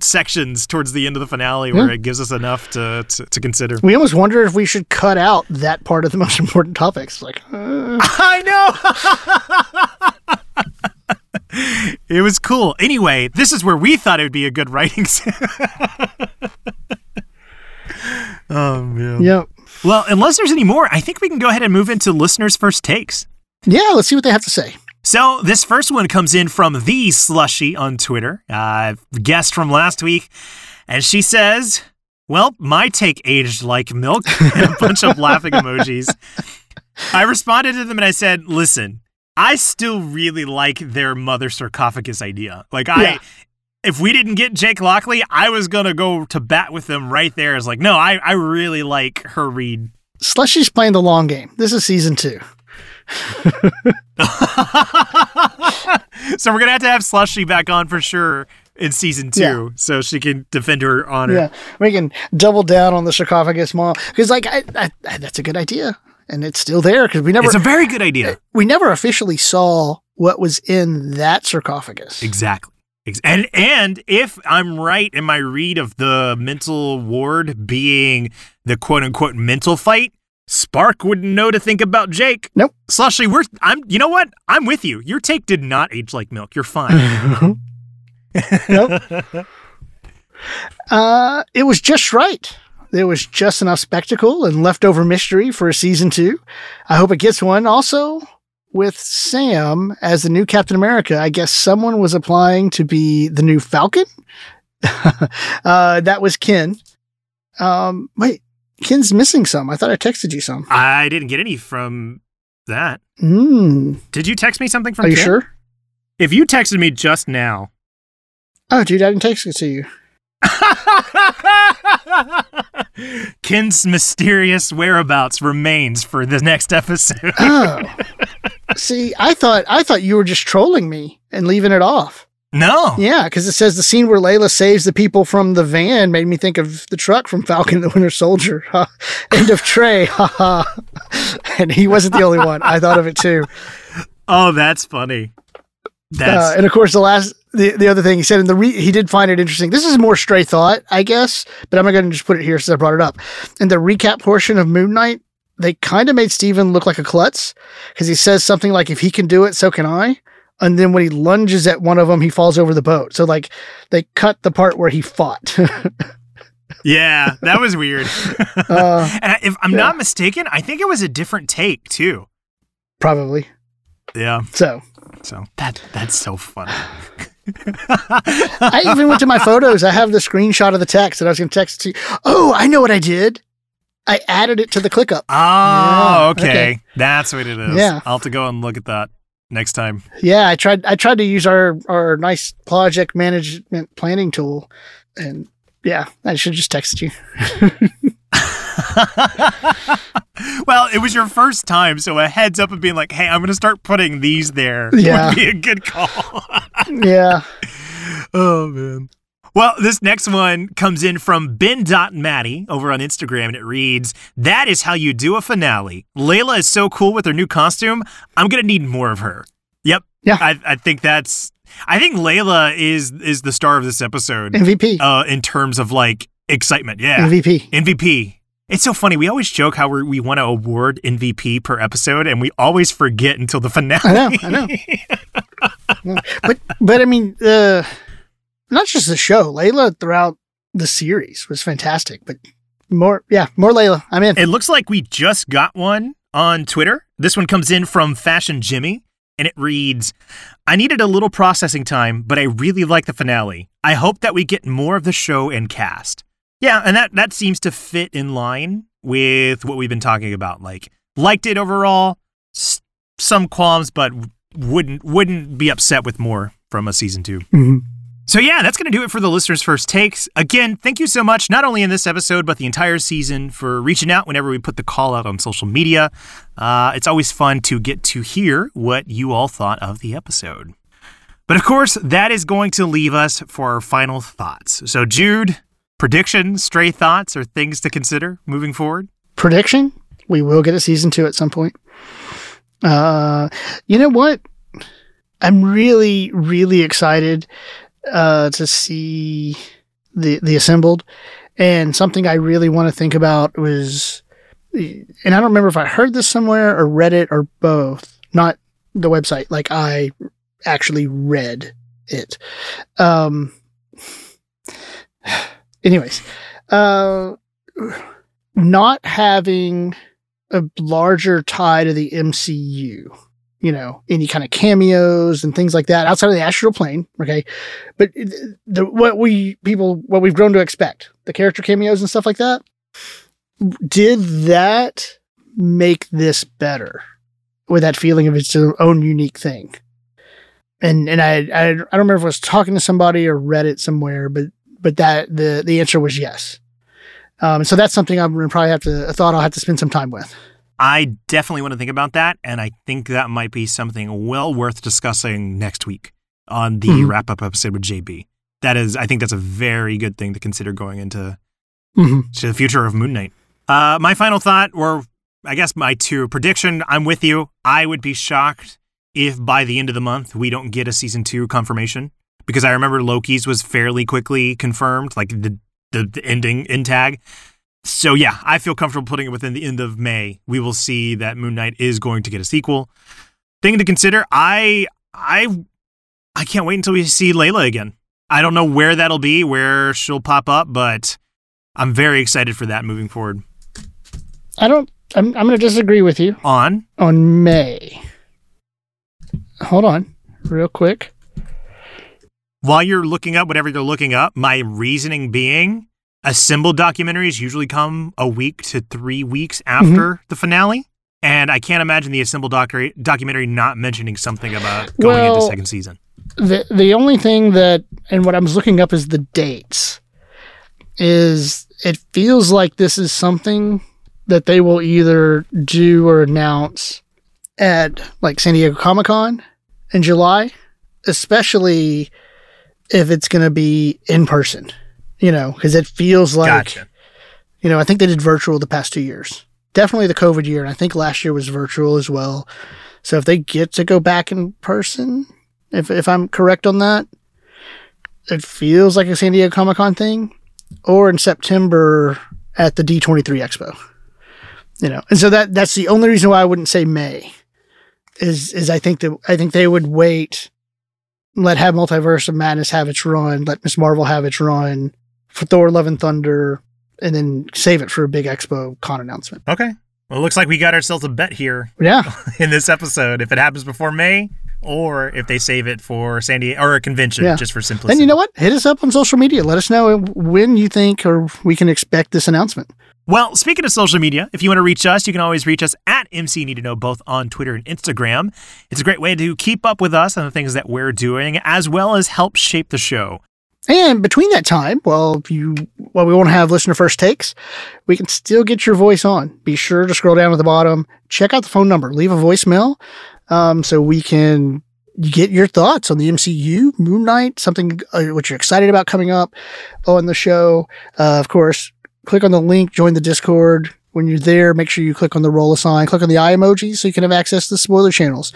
sections towards the end of the finale where mm. it gives us enough to, to to consider. We almost wonder if we should cut out that part of the most important topics. Like, uh... I know. It was cool. Anyway, this is where we thought it would be a good writing. Oh man. Yep. Well, unless there's any more, I think we can go ahead and move into listeners' first takes. Yeah, let's see what they have to say. So this first one comes in from The Slushy on Twitter, uh, guest from last week, and she says, well, my take aged like milk, and a bunch of laughing emojis. I responded to them and I said, listen, I still really like their mother sarcophagus idea. Like, I... Yeah. If we didn't get Jake Lockley, I was going to go to bat with them right there. It's like, no, I, I really like her read. Slushy's playing the long game. This is season two. So we're going to have to have Slushy back on for sure in season two, yeah. So she can defend her honor. Yeah, we can double down on the sarcophagus mom. Because, like, I, I, I, that's a good idea. And it's still there because we never. It's a very good idea. We never officially saw what was in that sarcophagus. Exactly. And and if I'm right in my read of the mental ward being the quote unquote mental fight, Spark wouldn't know to think about Jake. Nope. Slushy, we're I'm you know what? I'm with you. Your take did not age like milk. You're fine. Nope. Uh, it was just right. There was just enough spectacle and leftover mystery for a season two. I hope it gets one. Also, with Sam as the new Captain America, I guess someone was applying to be the new Falcon. uh, that was Ken. Um, wait, Ken's missing some. I thought I texted you some. I didn't get any from that. Mm. Did you text me something from Are Ken? You sure? If you texted me just now. Oh, dude, I didn't text it to you. Ken's mysterious whereabouts remains for the next episode. Oh. See, I thought I thought you were just trolling me and leaving it off. No. Yeah, because it says the scene where Layla saves the people from the van made me think of the truck from Falcon and the Winter Soldier. End of Trey. And he wasn't the only one. I thought of it too. Oh, that's funny. That's- uh, and of course, the last the, the other thing he said in the re- he did find it interesting. This is more stray thought, I guess, but I'm going to just put it here since I brought it up. In the recap portion of Moon Knight, they kind of made Steven look like a klutz because he says something like, if he can do it, so can I. And then when he lunges at one of them, he falls over the boat. So like they cut the part where he fought. Yeah, that was weird. uh, and if I'm yeah. not mistaken, I think it was a different take too. Probably. Yeah. So. So that that's so funny. I even went to my photos. I have the screenshot of the text that I was going to text to you. Oh, I know what I did. I added it to the ClickUp. Oh, yeah, okay. okay. That's what it is. Yeah. I'll have to go and look at that next time. Yeah, I tried I tried to use our, our nice project management planning tool. And yeah, I should just text you. Well, it was your first time, so a heads up of being like, hey, I'm going to start putting these there yeah. would be a good call. Yeah. Oh, man. Well, this next one comes in from Ben.Matty over on Instagram, and it reads, that is how you do a finale. Layla is so cool with her new costume. I'm going to need more of her. Yep. Yeah. I, I think that's, I think Layla is is the star of this episode. M V P. Uh, in terms of, like, excitement. Yeah. M V P. M V P. It's so funny. We always joke how we we want to award M V P per episode, and we always forget until the finale. I know, I know. No. But, but I mean, uh, not just the show. Layla throughout the series was fantastic, but more, yeah, more Layla. I'm in. It looks like we just got one on Twitter. This one comes in from Fashion Jimmy, and it reads, I needed a little processing time, but I really like the finale. I hope that we get more of the show and cast. Yeah, and that, that seems to fit in line with what we've been talking about. Like, liked it overall, s- some qualms, but wouldn't wouldn't be upset with more from a season two. Mm-hmm. So yeah, that's going to do it for the listeners' first takes. Again, thank you so much, not only in this episode, but the entire season for reaching out whenever we put the call out on social media. Uh, it's always fun to get to hear what you all thought of the episode. But of course, that is going to leave us for our final thoughts. So Jude... predictions, stray thoughts, or things to consider moving forward? Prediction? We will get a season two at some point. Uh, you know what? I'm really, really excited uh, to see the the Assembled. And something I really want to think about was, and I don't remember if I heard this somewhere or read it or both, not the website, like I actually read it. Um, anyways, uh, not having a larger tie to the M C U, you know, any kind of cameos and things like that outside of the astral plane. Okay. But the, what we people, what we've grown to expect, the character cameos and stuff like that. Did that make this better with that feeling of its own unique thing? And, and I, I, I don't remember if I was talking to somebody or read it somewhere, but, but that the, the answer was yes. Um, so that's something I'm going to probably have to, a thought I'll have to spend some time with. I definitely want to think about that, and I think that might be something well worth discussing next week on the mm-hmm. wrap-up episode with J B. That is, I think that's a very good thing to consider going into mm-hmm. to the future of Moon Knight. Uh, my final thought, or I guess my two prediction, I'm with you. I would be shocked if by the end of the month we don't get a season two confirmation, because I remember Loki's was fairly quickly confirmed, like the the, the ending end tag. So yeah, I feel comfortable putting it within the end of May. We will see that Moon Knight is going to get a sequel. Thing to consider, I I I can't wait until we see Layla again. I don't know where that'll be, where she'll pop up, but I'm very excited for that moving forward. I don't I'm I'm going to disagree with you. On? On May. Hold on, real quick. While you're looking up whatever you're looking up, my reasoning being Assembled documentaries usually come a week to three weeks after mm-hmm. the finale, and I can't imagine the Assembled docu- documentary not mentioning something about going well, into second season. The the only thing that, and what I was looking up is the dates, is it feels like this is something that they will either do or announce at like San Diego Comic-Con in July, especially if it's going to be in person. You know, because it feels like, gotcha. You know, I think they did virtual the past two years. Definitely the COVID year, and I think last year was virtual as well. So if they get to go back in person, if if I'm correct on that, it feels like a San Diego Comic-Con thing, or in September at the D twenty-three Expo. You know, and so that that's the only reason why I wouldn't say May, is is I think that I think they would wait, let have Multiverse of Madness have its run, let Miz Marvel have its run. For Thor, Love, and Thunder, and then save it for a big Expo Con announcement. Okay. Well, it looks like we got ourselves a bet here. Yeah. In this episode, if it happens before May, or if they save it for San Diego or a convention, yeah. just for simplicity. And you know what? Hit us up on social media. Let us know when you think or we can expect this announcement. Well, speaking of social media, if you want to reach us, you can always reach us at M C Need to Know, both on Twitter and Instagram. It's a great way to keep up with us and the things that we're doing, as well as help shape the show. And between that time, well, if you, well, we won't have listener first takes. We can still get your voice on. Be sure to scroll down to the bottom. Check out the phone number. Leave a voicemail um, so we can get your thoughts on the M C U, Moon Knight, something uh, what you're excited about coming up on the show. Uh, of course, click on the link. Join the Discord. When you're there, make sure you click on the roll a sign. Click on the eye emoji so you can have access to the spoiler channels.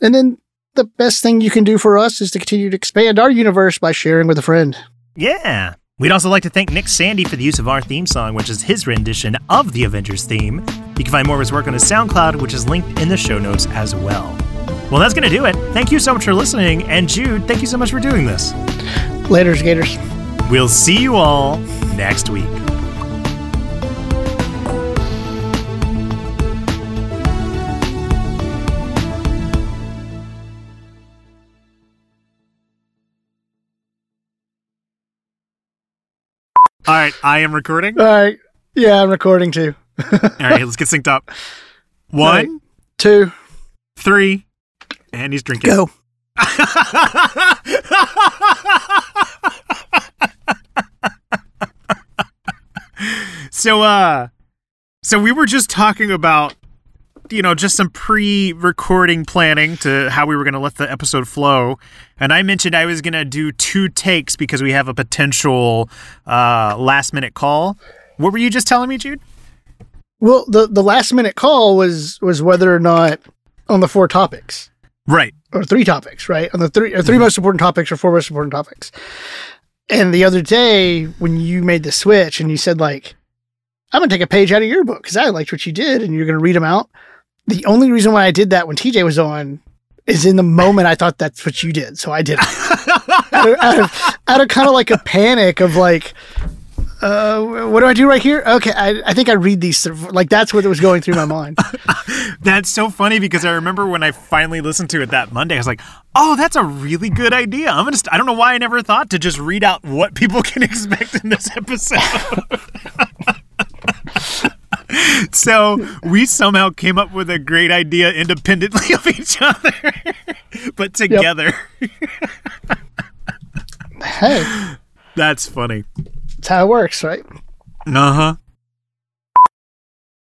And then the best thing you can do for us is to continue to expand our universe by sharing with a friend. Yeah. We'd also like to thank Nick Sandy for the use of our theme song, which is his rendition of the Avengers theme. You can find more of his work on his SoundCloud, which is linked in the show notes as well. Well, that's going to do it. Thank you so much for listening. And Jude, thank you so much for doing this. Laters, Gators. We'll see you all next week. All right, I am recording. All right. Yeah, I'm recording too. All right, let's get synced up. One, right. Two, three, and he's drinking. Go. so, uh, so we were just talking about, you know, just some pre-recording planning to how we were going to let the episode flow. And I mentioned I was going to do two takes because we have a potential uh, last-minute call. What were you just telling me, Jude? Well, the, the last-minute call was was whether or not on the four topics. Right. Or three topics, right? On the three, or three mm-hmm. most important topics or four most important topics. And the other day when you made the switch and you said, like, I'm going to take a page out of your book because I liked what you did and you're going to read them out. The only reason why I did that when T J was on is in the moment I thought that's what you did. So I did it. out of, out of, out of kind of like a panic of like, Uh, what do I do right here? Okay, I, I think I read these. Like, that's what was going through my mind. That's so funny because I remember when I finally listened to it that Monday, I was like, oh, that's a really good idea. I'm gonna. St- I don't know why I never thought to just read out what people can expect in this episode. So we somehow came up with a great idea independently of each other, but together. Yep. Hey. That's funny. How it works, right? Uh-huh.